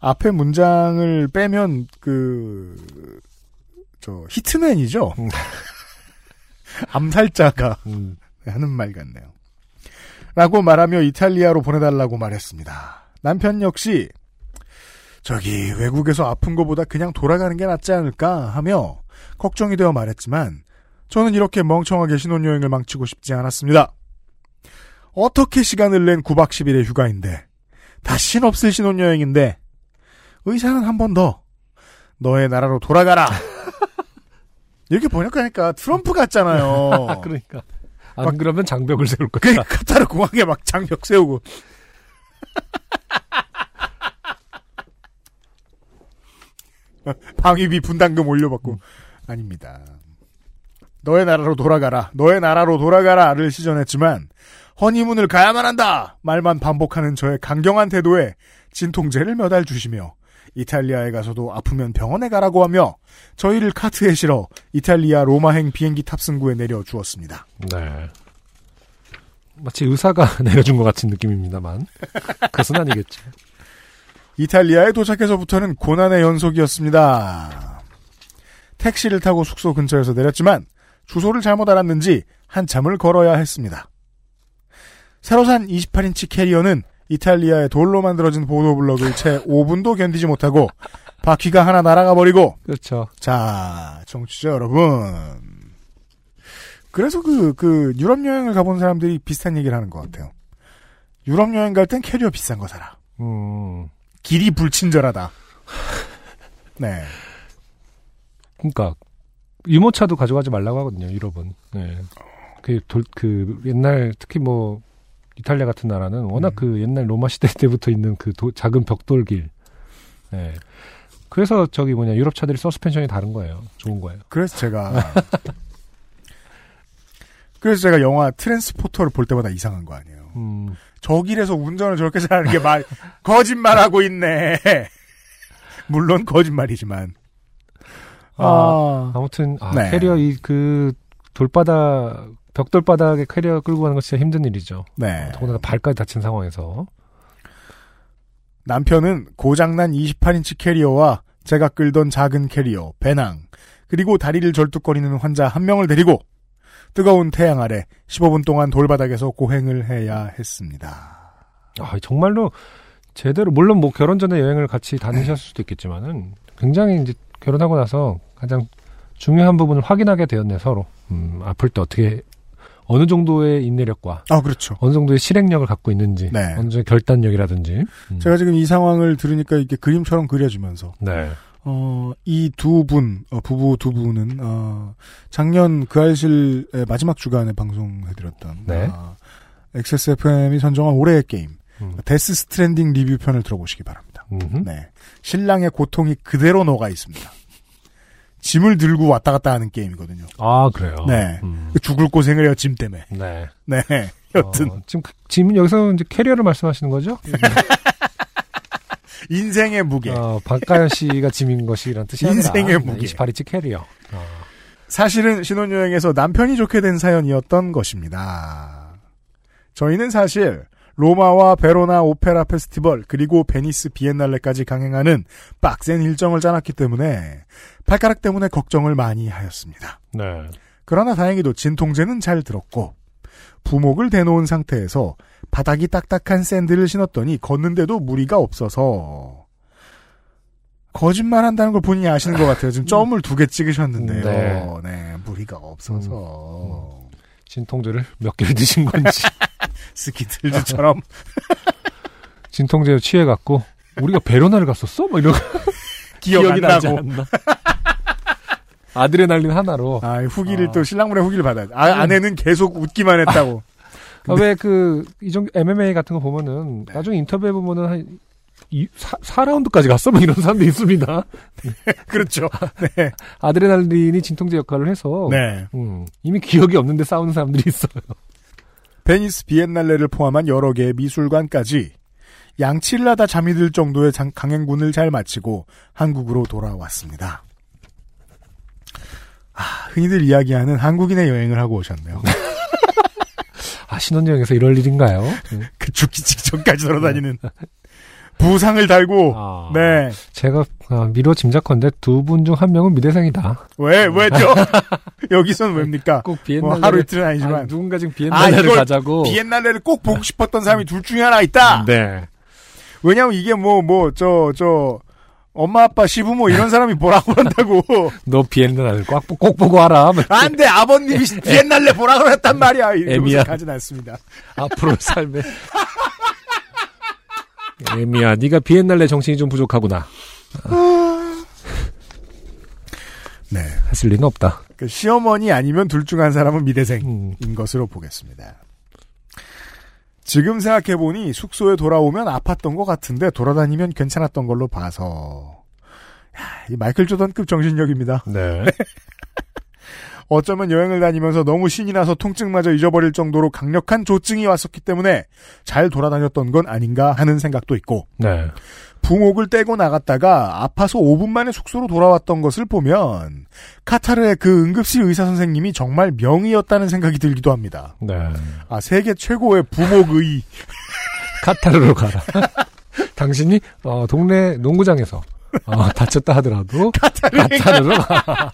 앞에 문장을 빼면 그. 저 히트맨이죠. 음. 암살자가 음. 하는 말 같네요. 라고 말하며 이탈리아로 보내달라고 말했습니다. 남편 역시 저기 외국에서 아픈 것보다 그냥 돌아가는 게 낫지 않을까 하며 걱정이 되어 말했지만 저는 이렇게 멍청하게 신혼여행을 망치고 싶지 않았습니다. 어떻게 시간을 낸 구박 십일의 휴가인데 다 신없을 신혼여행인데 의사는 한 번 더 너의 나라로 돌아가라. 이렇게 번역하니까 트럼프 같잖아요. 그러니까. 안 막, 그러면 장벽을 세울 거다. 그러니까 카타르 공항에 막 장벽 세우고. 방위비 분담금 올려받고. 음. 아닙니다. 너의 나라로 돌아가라. 너의 나라로 돌아가라를 시전했지만 허니문을 가야만 한다. 말만 반복하는 저의 강경한 태도에 진통제를 몇 알 주시며 이탈리아에 가서도 아프면 병원에 가라고 하며 저희를 카트에 실어 이탈리아 로마행 비행기 탑승구에 내려주었습니다. 네. 마치 의사가 내려준 것 같은 느낌입니다만 그것은 아니겠죠. 이탈리아에 도착해서부터는 고난의 연속이었습니다. 택시를 타고 숙소 근처에서 내렸지만 주소를 잘못 알았는지 한참을 걸어야 했습니다. 새로 산 이십팔 인치 캐리어는 이탈리아의 돌로 만들어진 보도블럭을 채 오 분도 견디지 못하고 바퀴가 하나 날아가 버리고. 그렇죠. 자, 청취자 여러분. 그래서 그, 그 유럽 여행을 가본 사람들이 비슷한 얘기를 하는 것 같아요. 유럽 여행 갈 땐 캐리어 비싼 거 사라. 음. 길이 불친절하다. 네. 그러니까 유모차도 가져가지 말라고 하거든요. 유럽은. 네. 그 돌, 그 옛날 특히 뭐. 이탈리아 같은 나라는 워낙 음. 그 옛날 로마 시대 때부터 있는 그 도, 작은 벽돌길. 예. 그래서 저기 뭐냐, 유럽 차들이 서스펜션이 다른 거예요. 좋은 거예요. 그래서 제가. 그래서 제가 영화 트랜스포터를 볼 때마다 이상한 거 아니에요. 음. 저 길에서 운전을 저렇게 잘하는 게 말, 거짓말하고 있네. 물론 거짓말이지만. 아, 아. 아무튼, 아, 네. 캐리어 이 그 돌바닥, 벽돌 바닥에 캐리어 끌고 가는 건 진짜 힘든 일이죠. 네. 더군다나 발까지 다친 상황에서. 남편은 고장난 이십팔 인치 캐리어와 제가 끌던 작은 캐리어, 배낭, 그리고 다리를 절뚝거리는 환자 한 명을 데리고 뜨거운 태양 아래 십오 분 동안 돌바닥에서 고행을 해야 했습니다. 아, 정말로 제대로, 물론 뭐 결혼 전에 여행을 같이 다니셨을 수도 있겠지만은 굉장히 이제 결혼하고 나서 가장 중요한 부분을 확인하게 되었네, 서로. 음, 아플 때 어떻게, 어느 정도의 인내력과 아, 그렇죠. 어느 정도의 실행력을 갖고 있는지, 네. 어느 정도의 결단력이라든지. 음. 제가 지금 이 상황을 들으니까 이렇게 그림처럼 그려지면서, 네. 어, 이 두 분, 어, 부부 두 분은 어, 작년 그 알실의 마지막 주간에 방송해드렸던 네. 어, 엑스에스에프엠이 선정한 올해의 게임 음. 데스 스트랜딩 리뷰 편을 들어보시기 바랍니다. 음흠. 네, 신랑의 고통이 그대로 녹아 있습니다. 짐을 들고 왔다 갔다 하는 게임이거든요. 아, 그래요? 네. 음. 죽을 고생을 해요, 짐 때문에. 네. 네. 여튼. 어, 지금, 짐은 여기서 이제 캐리어를 말씀하시는 거죠? 인생의 무게. 어, 박가연 씨가 짐인 것이란 뜻이 아니라 인생의 무게. 이십팔 인치 캐리어. 어. 사실은 신혼여행에서 남편이 좋게 된 사연이었던 것입니다. 저희는 사실, 로마와 베로나 오페라 페스티벌 그리고 베니스 비엔날레까지 강행하는 빡센 일정을 짜놨기 때문에 발가락 때문에 걱정을 많이 하였습니다. 네. 그러나 다행히도 진통제는 잘 들었고 부목을 대놓은 상태에서 바닥이 딱딱한 샌들을 신었더니 걷는데도 무리가 없어서 거짓말한다는 걸 본인이 아시는 것 같아요. 지금 점을 두 개 찍으셨는데요. 네, 네 무리가 없어서. 음. 진통제를 몇 개를 드신 건지. 스키틀즈처럼. 진통제에 취해갖고, 우리가 베로나를 갔었어? 막 이러고. 기억이 나고. 아드레날린 하나로. 아, 후기를 아. 또, 신랑분의 후기를 받아야 돼. 아, 아내는 계속 웃기만 했다고. 아, 왜 그, 이종 엠엠에이 같은 거 보면은, 네. 나중에 인터뷰해 보면은 한, 이, 사, 사 라운드까지 갔어? 막 이런 사람도 있습니다. 그렇죠. 네. 아드레날린이 진통제 역할을 해서. 네. 음, 이미 기억이 없는데 싸우는 사람들이 있어요. 베니스 비엔날레를 포함한 여러 개의 미술관까지 양치를 하다 잠이 들 정도의 장, 강행군을 잘 마치고 한국으로 돌아왔습니다. 아, 흔히들 이야기하는 한국인의 여행을 하고 오셨네요. 아, 신혼여행에서 이럴 일인가요? 그 죽기 직전까지 돌아다니는. 부상을 달고, 아, 네. 제가, 아, 미뤄 짐작컨대 두 분 중 한 명은 미대생이다. 왜, 왜죠? 여기선 왜입니까? 꼭 비엔날레. 뭐 하루 이틀은 아니지만. 아니, 누군가 지금 비엔날레를 아, 가자고. 비엔날레를 꼭 보고 싶었던 사람이 둘 중에 하나 있다? 네. 왜냐면 이게 뭐, 뭐, 저, 저, 엄마, 아빠, 시부모 이런 사람이 뭐라고 한다고. 너 비엔날레를 꼭, 꼭 보고 와라. 안 돼! 아버님이 비엔날레 보라고 했단 말이야. 애미야. 가진 않습니다. 앞으로 삶에. 에미야, 네가 비엔날레 정신이 좀 부족하구나. 아. 네, 했을 리는 없다. 그 시어머니 아니면 둘 중 한 사람은 미대생인 음. 것으로 보겠습니다. 지금 생각해보니 숙소에 돌아오면 아팠던 것 같은데 돌아다니면 괜찮았던 걸로 봐서 이 마이클 조던급 정신력입니다. 네. 어쩌면 여행을 다니면서 너무 신이 나서 통증마저 잊어버릴 정도로 강력한 조증이 왔었기 때문에 잘 돌아다녔던 건 아닌가 하는 생각도 있고 네. 부목을 떼고 나갔다가 아파서 오 분 만에 숙소로 돌아왔던 것을 보면 카타르의 그 응급실 의사 선생님이 정말 명의였다는 생각이 들기도 합니다. 네. 아, 세계 최고의 부목의 카타르로 가라. 당신이 어, 동네 농구장에서 어, 다쳤다 하더라도 카타르로 가.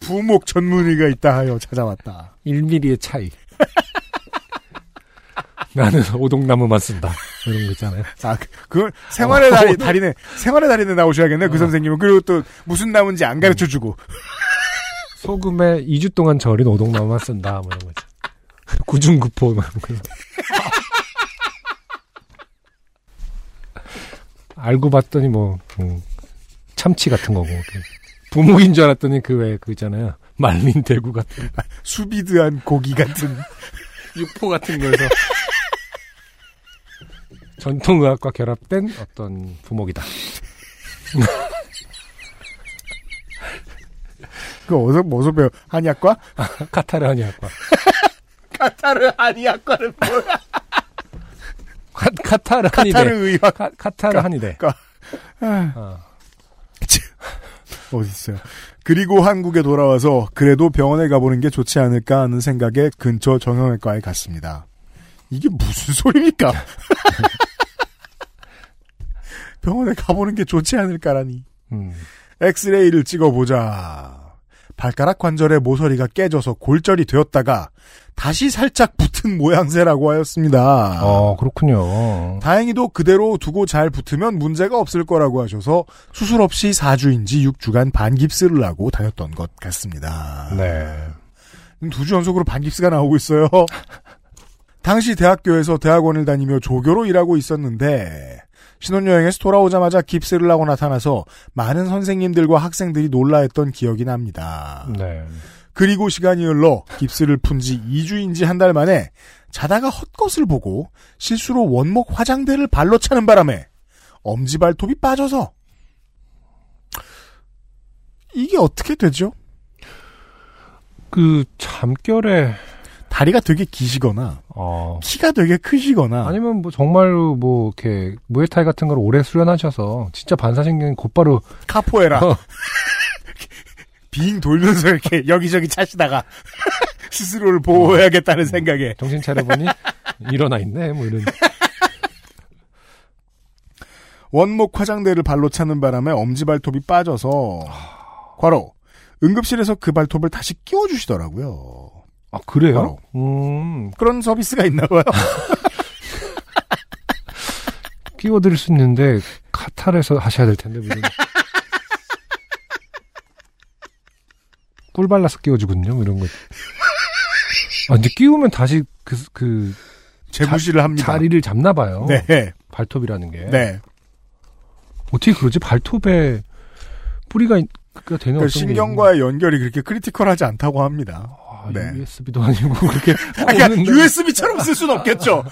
부목 전문의가 있다 하여 찾아왔다. 일 밀리미터의 차이. 나는 오동나무만 쓴다. 이런 거 있잖아요. 아, 그, 그걸 생활의 어, 달인, 달인에, 생활의 달인에 나오셔야겠네, 어. 그 선생님은. 그리고 또 무슨 나무인지 안 가르쳐 주고. 소금에 이 주 동안 절인 오동나무만 쓴다. 뭐 이런 거지. 구증구포, 뭐 이런 거. 알고 봤더니 뭐, 음, 참치 같은 거고. 부목인 줄 알았더니 그 왜 그 있잖아요. 말린 대구 같은 아, 수비드한 고기 같은 육포 같은 거에서 전통의학과 결합된 어떤 부목이다. 그거 어디서, 어디서 배워? 한의학과? 아, 카타르 한의학과. 카타르 한의학과는 뭐야? 카, 카타르 한의대. 카타르 의학. 카, 카타르 한의대. 어. 어딨어요. 그리고 한국에 돌아와서 그래도 병원에 가보는 게 좋지 않을까 하는 생각에 근처 정형외과에 갔습니다. 이게 무슨 소리입니까? 병원에 가보는 게 좋지 않을까라니. 음. 엑스레이를 찍어보자. 발가락 관절의 모서리가 깨져서 골절이 되었다가 다시 살짝 붙은 모양새라고 하였습니다. 아, 그렇군요. 다행히도 그대로 두고 잘 붙으면 문제가 없을 거라고 하셔서 수술 없이 사 주인지 육 주간 반깁스를 하고 다녔던 것 같습니다. 네. 두 주 연속으로 반깁스가 나오고 있어요. 당시 대학교에서 대학원을 다니며 조교로 일하고 있었는데 신혼여행에서 돌아오자마자 깁스를 하고 나타나서 많은 선생님들과 학생들이 놀라했던 기억이 납니다. 네. 그리고 시간이 흘러 깁스를 푼 지 이 주인지 한 달 만에 자다가 헛것을 보고 실수로 원목 화장대를 발로 차는 바람에 엄지발톱이 빠져서 이게 어떻게 되죠? 그 잠결에 다리가 되게 기시거나, 어. 키가 되게 크시거나. 아니면 뭐 정말로 뭐, 이렇게, 무에타이 같은 걸 오래 수련하셔서, 진짜 반사신경이 곧바로. 카포에라. 어. 빙 돌면서 이렇게 여기저기 차시다가, 스스로를 보호해야겠다는 어. 생각에. 정신 차려보니, 일어나 있네, 뭐 이런. 원목 화장대를 발로 차는 바람에 엄지발톱이 빠져서, 과로, 응급실에서 그 발톱을 다시 끼워주시더라고요. 아, 그래요? 음. 그런 서비스가 있나봐요. 끼워드릴 수 있는데, 카타르에서 하셔야 될 텐데, 무슨. 꿀 발라서 끼워주군요, 이런 거. 아, 이제 끼우면 다시 그, 그, 재부시를 자, 합니다. 자리를 잡나봐요. 네. 발톱이라는 게. 네. 어떻게 그러지? 발톱에 뿌리가, 있, 그니까 되는 그러니까 신경과의 연결이 그렇게 크리티컬하지 않다고 합니다. 아, 네. 유에스비도 아니고, 그렇게. 그러니까 유에스비처럼 쓸 순 없겠죠.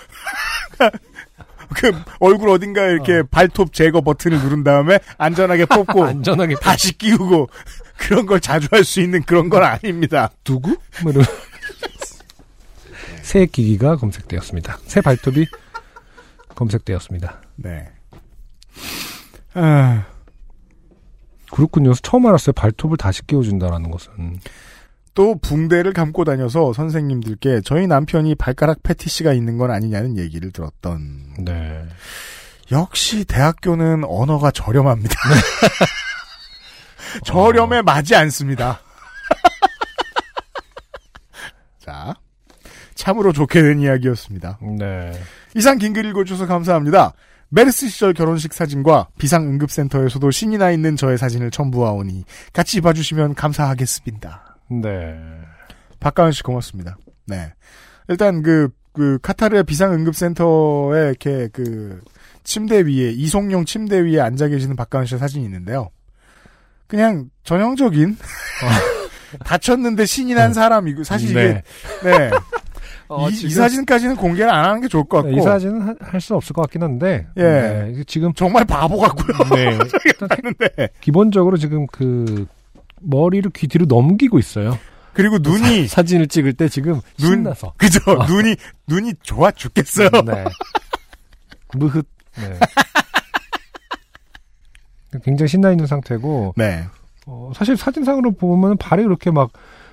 그, 얼굴 어딘가에 이렇게 어. 발톱 제거 버튼을 누른 다음에 안전하게 뽑고. 안전하게. 다시 끼우고. 그런 걸 자주 할 수 있는 그런 건 아닙니다. 누구? 새 기기가 검색되었습니다. 새 발톱이 검색되었습니다. 네. 아. 그렇군요. 처음 알았어요. 발톱을 다시 끼워준다라는 것은. 또 붕대를 감고 다녀서 선생님들께 저희 남편이 발가락 패티시가 있는 건 아니냐는 얘기를 들었던. 네. 역시 대학교는 언어가 저렴합니다. 저렴에 어... 맞지 않습니다. 자, 참으로 좋게 된 이야기였습니다. 네. 이상 긴 글 읽어주셔서 감사합니다. 메르스 시절 결혼식 사진과 비상응급센터에서도 신이 나 있는 저의 사진을 첨부하오니 같이 봐주시면 감사하겠습니다. 네. 박가은 씨 고맙습니다. 네. 일단 그, 그 카타르의 비상응급센터에 이렇게 그 침대 위에 이송용 침대 위에 앉아 계시는 박가은 씨의 사진이 있는데요. 그냥 전형적인 어. 다쳤는데 신이 난 사람이고 사실 이게 네. 네. 어, 이, 이 사진까지는 공개를 안 하는 게 좋을 것 같고 이 사진은 할 수 없을 것 같긴 한데 예 네. 지금 정말 바보 같고요. 네. 네. 기본적으로 지금 그 머리를 귀 뒤로 넘기고 있어요. 그리고 눈이 사, 사진을 찍을 때 지금 눈, 신나서 그죠. 어. 눈이 눈이 좋아 죽겠어요. 네. 무흡. 네. 굉장히 신나 있는 상태고 네. 어, 사실 사진상으로 보면 발이 그렇게 막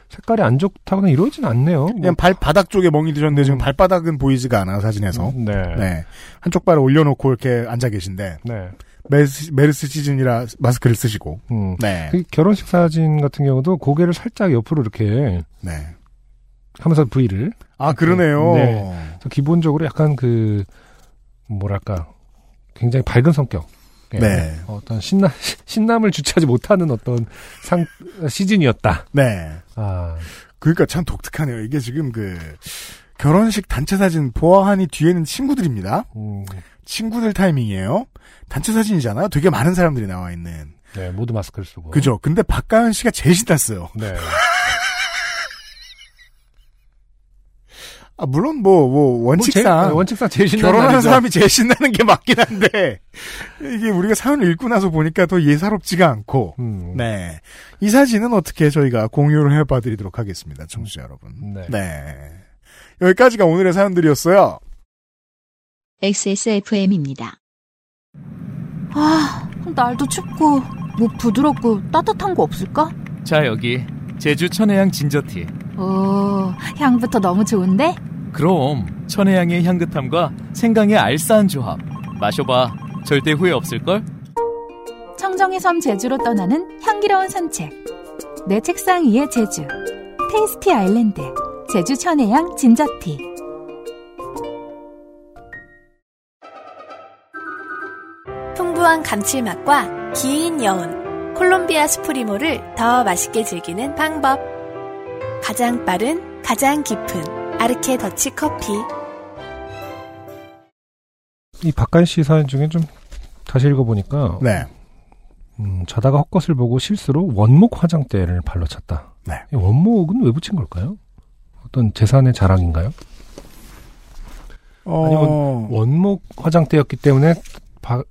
색깔이 안 좋다거나 이러진 않네요. 그냥 뭐. 발바닥 쪽에 멍이 드셨는데 음. 지금 발바닥은 보이지가 않아요. 사진에서. 음, 네. 네. 한쪽 발을 올려놓고 이렇게 앉아 계신데 네. 메르스, 메르스 시즌이라 마스크를 쓰시고 음. 네. 그 결혼식 사진 같은 경우도 고개를 살짝 옆으로 이렇게 네. 하면서 V를 아 그러네요. 네. 기본적으로 약간 그 뭐랄까 굉장히 밝은 성격 네. 네. 어떤 신나, 신남을 주체하지 못하는 어떤 상, 시즌이었다. 네. 아. 그러니까 참 독특하네요. 이게 지금 그, 결혼식 단체 사진 보아하니 뒤에는 친구들입니다. 음. 친구들 타이밍이에요. 단체 사진이잖아요. 되게 많은 사람들이 나와 있는. 네, 모두 마스크를 쓰고. 그죠. 근데 박가연 씨가 제일 신났어요. 네. 아, 물론, 뭐, 뭐, 원칙상. 뭐 제, 원칙상 제일 신나는 결혼하는 날이죠. 사람이 제일 신나는 게 맞긴 한데, 이게 우리가 사연을 읽고 나서 보니까 더 예사롭지가 않고, 음. 네. 이 사진은 어떻게 저희가 공유를 해봐드리도록 하겠습니다, 청취자 여러분. 네. 네. 여기까지가 오늘의 사연들이었어요. 엑스에스에프엠입니다. 아, 날도 춥고, 뭐 부드럽고 따뜻한 거 없을까? 자, 여기. 제주 천혜향 진저티. 오, 향부터 너무 좋은데? 그럼 천혜향의 향긋함과 생강의 알싸한 조합. 마셔봐, 절대 후회 없을걸? 청정의 섬 제주로 떠나는 향기로운 산책. 내 책상 위의 제주 테이스티 아일랜드 제주 천혜향 진저티. 풍부한 감칠맛과 긴 여운 콜롬비아 스프리모를 더 맛있게 즐기는 방법. 가장 빠른, 가장 깊은 아르케 더치커피. 이 박간 씨 사연 중에 좀 다시 읽어보니까 네. 음, 자다가 헛것을 보고 실수로 원목 화장대를 발로 찼다. 네. 이 원목은 왜 붙인 걸까요? 어떤 재산의 자랑인가요? 어... 아니면 원목 화장대였기 때문에 바,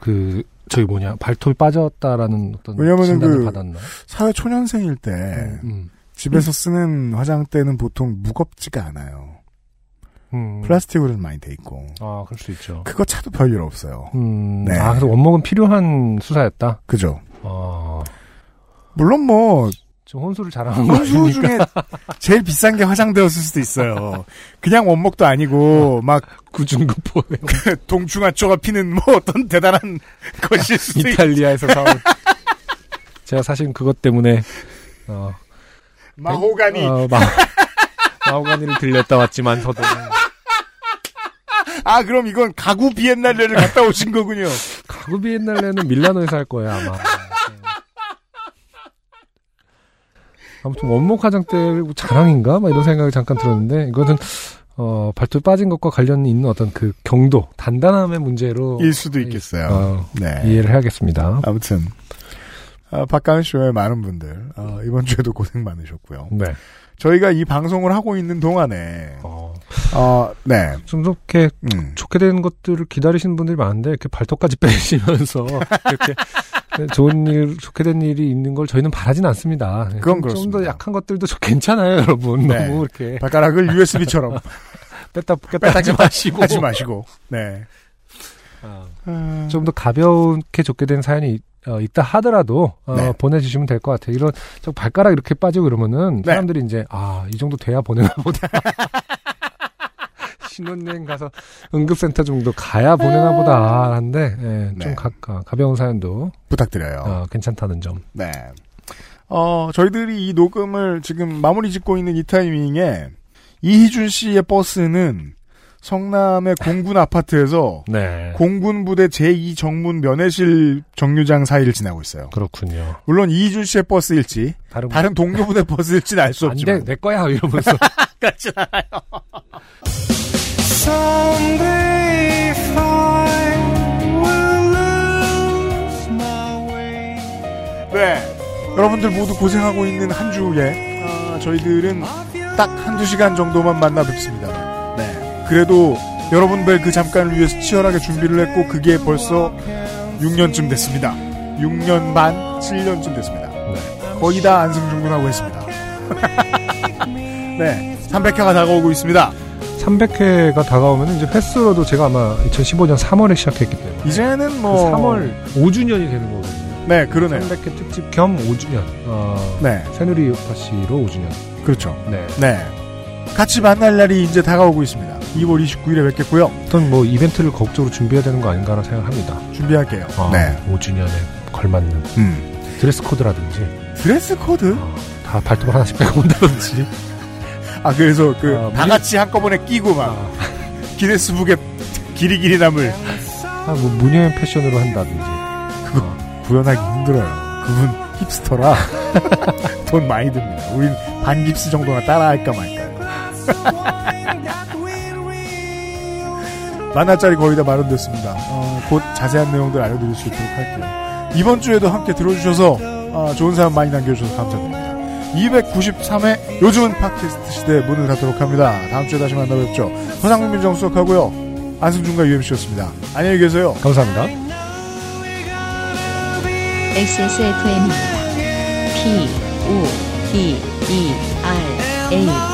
그 저희 뭐냐 발톱이 빠졌다라는 어떤 진단을 그 받았나? 사회 초년생일 때 음, 음. 집에서 쓰는 화장대는 보통 무겁지가 않아요. 음. 플라스틱으로 많이 돼 있고. 아, 그럴 수 있죠. 그거 차도 별일 없어요. 음. 네. 아, 그래서 원목은 필요한 수사였다? 그죠. 아. 물론 뭐. 저 혼수를 자랑한 거 아닙니까? 혼수 중에 제일 비싼 게 화장대였을 수도 있어요. 그냥 원목도 아니고, 막. 구증구포. 동충하초가 피는 뭐 어떤 대단한 것일 수도 있어요. 이탈리아에서 사온. 제가 사실 그것 때문에, 어. 마호가니. 어, 마, 마호가니를 들렸다 왔지만, 저도. 아, 그럼 이건 가구 비엔날레를 갔다 오신 거군요. 가구 비엔날레는 밀라노에서 할 거예요, 아마. 아무튼 원목 화장대 자랑인가? 막 이런 생각이 잠깐 들었는데 이것은 어, 발톱 빠진 것과 관련이 있는 어떤 그 경도, 단단함의 문제로 일 수도 있겠어요. 어, 네. 이해를 해야겠습니다. 아무튼 어, 박가은 씨 외에 많은 분들 어, 이번 주에도 고생 많으셨고요. 네. 저희가 이 방송을 하고 있는 동안에 어, 어 네. 좀 좋게 음. 좋게 되는 것들을 기다리시는 분들이 많은데 이렇게 발톱까지 빼시면서 이렇게 좋은 일, 좋게 된 일이 있는 걸 저희는 바라진 않습니다. 그건 그렇습니다. 좀 더 약한 것들도 괜찮아요, 여러분. 네. 너무 이렇게 발가락을 유에스비처럼 뺐다 뺐다 하지 마시고 하지 마시고. 네. 어, 음... 좀 더 가볍게 좋게 된 사연이 어, 있다 하더라도 어, 네. 보내주시면 될 것 같아요. 이런 저 발가락 이렇게 빠지고 이러면은 네. 사람들이 이제 아, 이 정도 돼야 보내나 보다. 신혼여행 가서 응급센터 정도 가야 보내나 보다 하는데 예, 네. 좀 가, 가벼운 사연도 부탁드려요. 어, 괜찮다는 점. 네. 어, 저희들이 이 녹음을 지금 마무리 짓고 있는 이 타이밍에 이희준 씨의 버스는 성남의 공군 아파트에서 네. 공군 부대 제이 정문 면회실 정류장 사이를 지나고 있어요. 그렇군요. 물론 이희준 씨의 버스일지 다른, 다른 동료 부대 버스일지는 알 수 없지만 안 돼, 내 거야 이러면서 같진 않아요. Someday if I will lose my way. 네, 여러분들 모두 고생하고 있는 한 주에 아, 저희들은 딱 한두 시간 정도만 만나 뵙습니다. 네, 그래도 여러분들 그 잠깐을 위해서 치열하게 준비를 했고 그게 벌써 육 년쯤 됐습니다. 육 년 반, 칠 년쯤 됐습니다. 네. 거의 다 안승준 군하고 했습니다. 네, 삼백 회가 다가오고 있습니다. 삼백 회가 다가오면 이제 횟수로도 제가 아마 이천십오 년 삼월에 시작했기 때문에 이제는 뭐 삼월 오 주년이 되는 거거든요. 네, 그러네요. 삼백 회 특집 겸 오 주년. 어, 네, 새누리 오빠 씨로 오 주년. 그렇죠. 네, 네. 같이 만날 날이 이제 다가오고 있습니다. 이월 이십구일에 뵙겠고요. 어떤 뭐 이벤트를 거국적으로 준비해야 되는 거 아닌가라 생각합니다. 준비할게요. 어, 네, 오 주년에 걸맞는 음. 드레스 코드라든지. 드레스 코드? 어, 다 발톱을 하나씩 빼고 온다든지. 아, 그래서 그 아, 다 같이 한꺼번에 끼고 막 아. 기네스북에 길이길이 남을 아, 뭐 무녀의 패션으로 한다든지 그거 어. 구현하기 힘들어요. 그분 힙스터라 돈 많이 듭니다. 우린 반 깁스 정도가 따라할까 말까요. 만화짜리 거의 다 마련됐습니다. 어, 곧 자세한 내용들 알려드릴 수 있도록 할게요. 이번 주에도 함께 들어주셔서 어, 좋은 사연 많이 남겨주셔서 감사드립니다. 이백구십삼 회 요즘은 팟캐스트 시대의 문을 닫도록 합니다. 다음주에 다시 만나뵙죠. 허상민 민정수석하고요. 안승준과 유엠씨였습니다. 안녕히 계세요. 감사합니다. 엑스에스에프엠입니다. P, O, T, E, R, A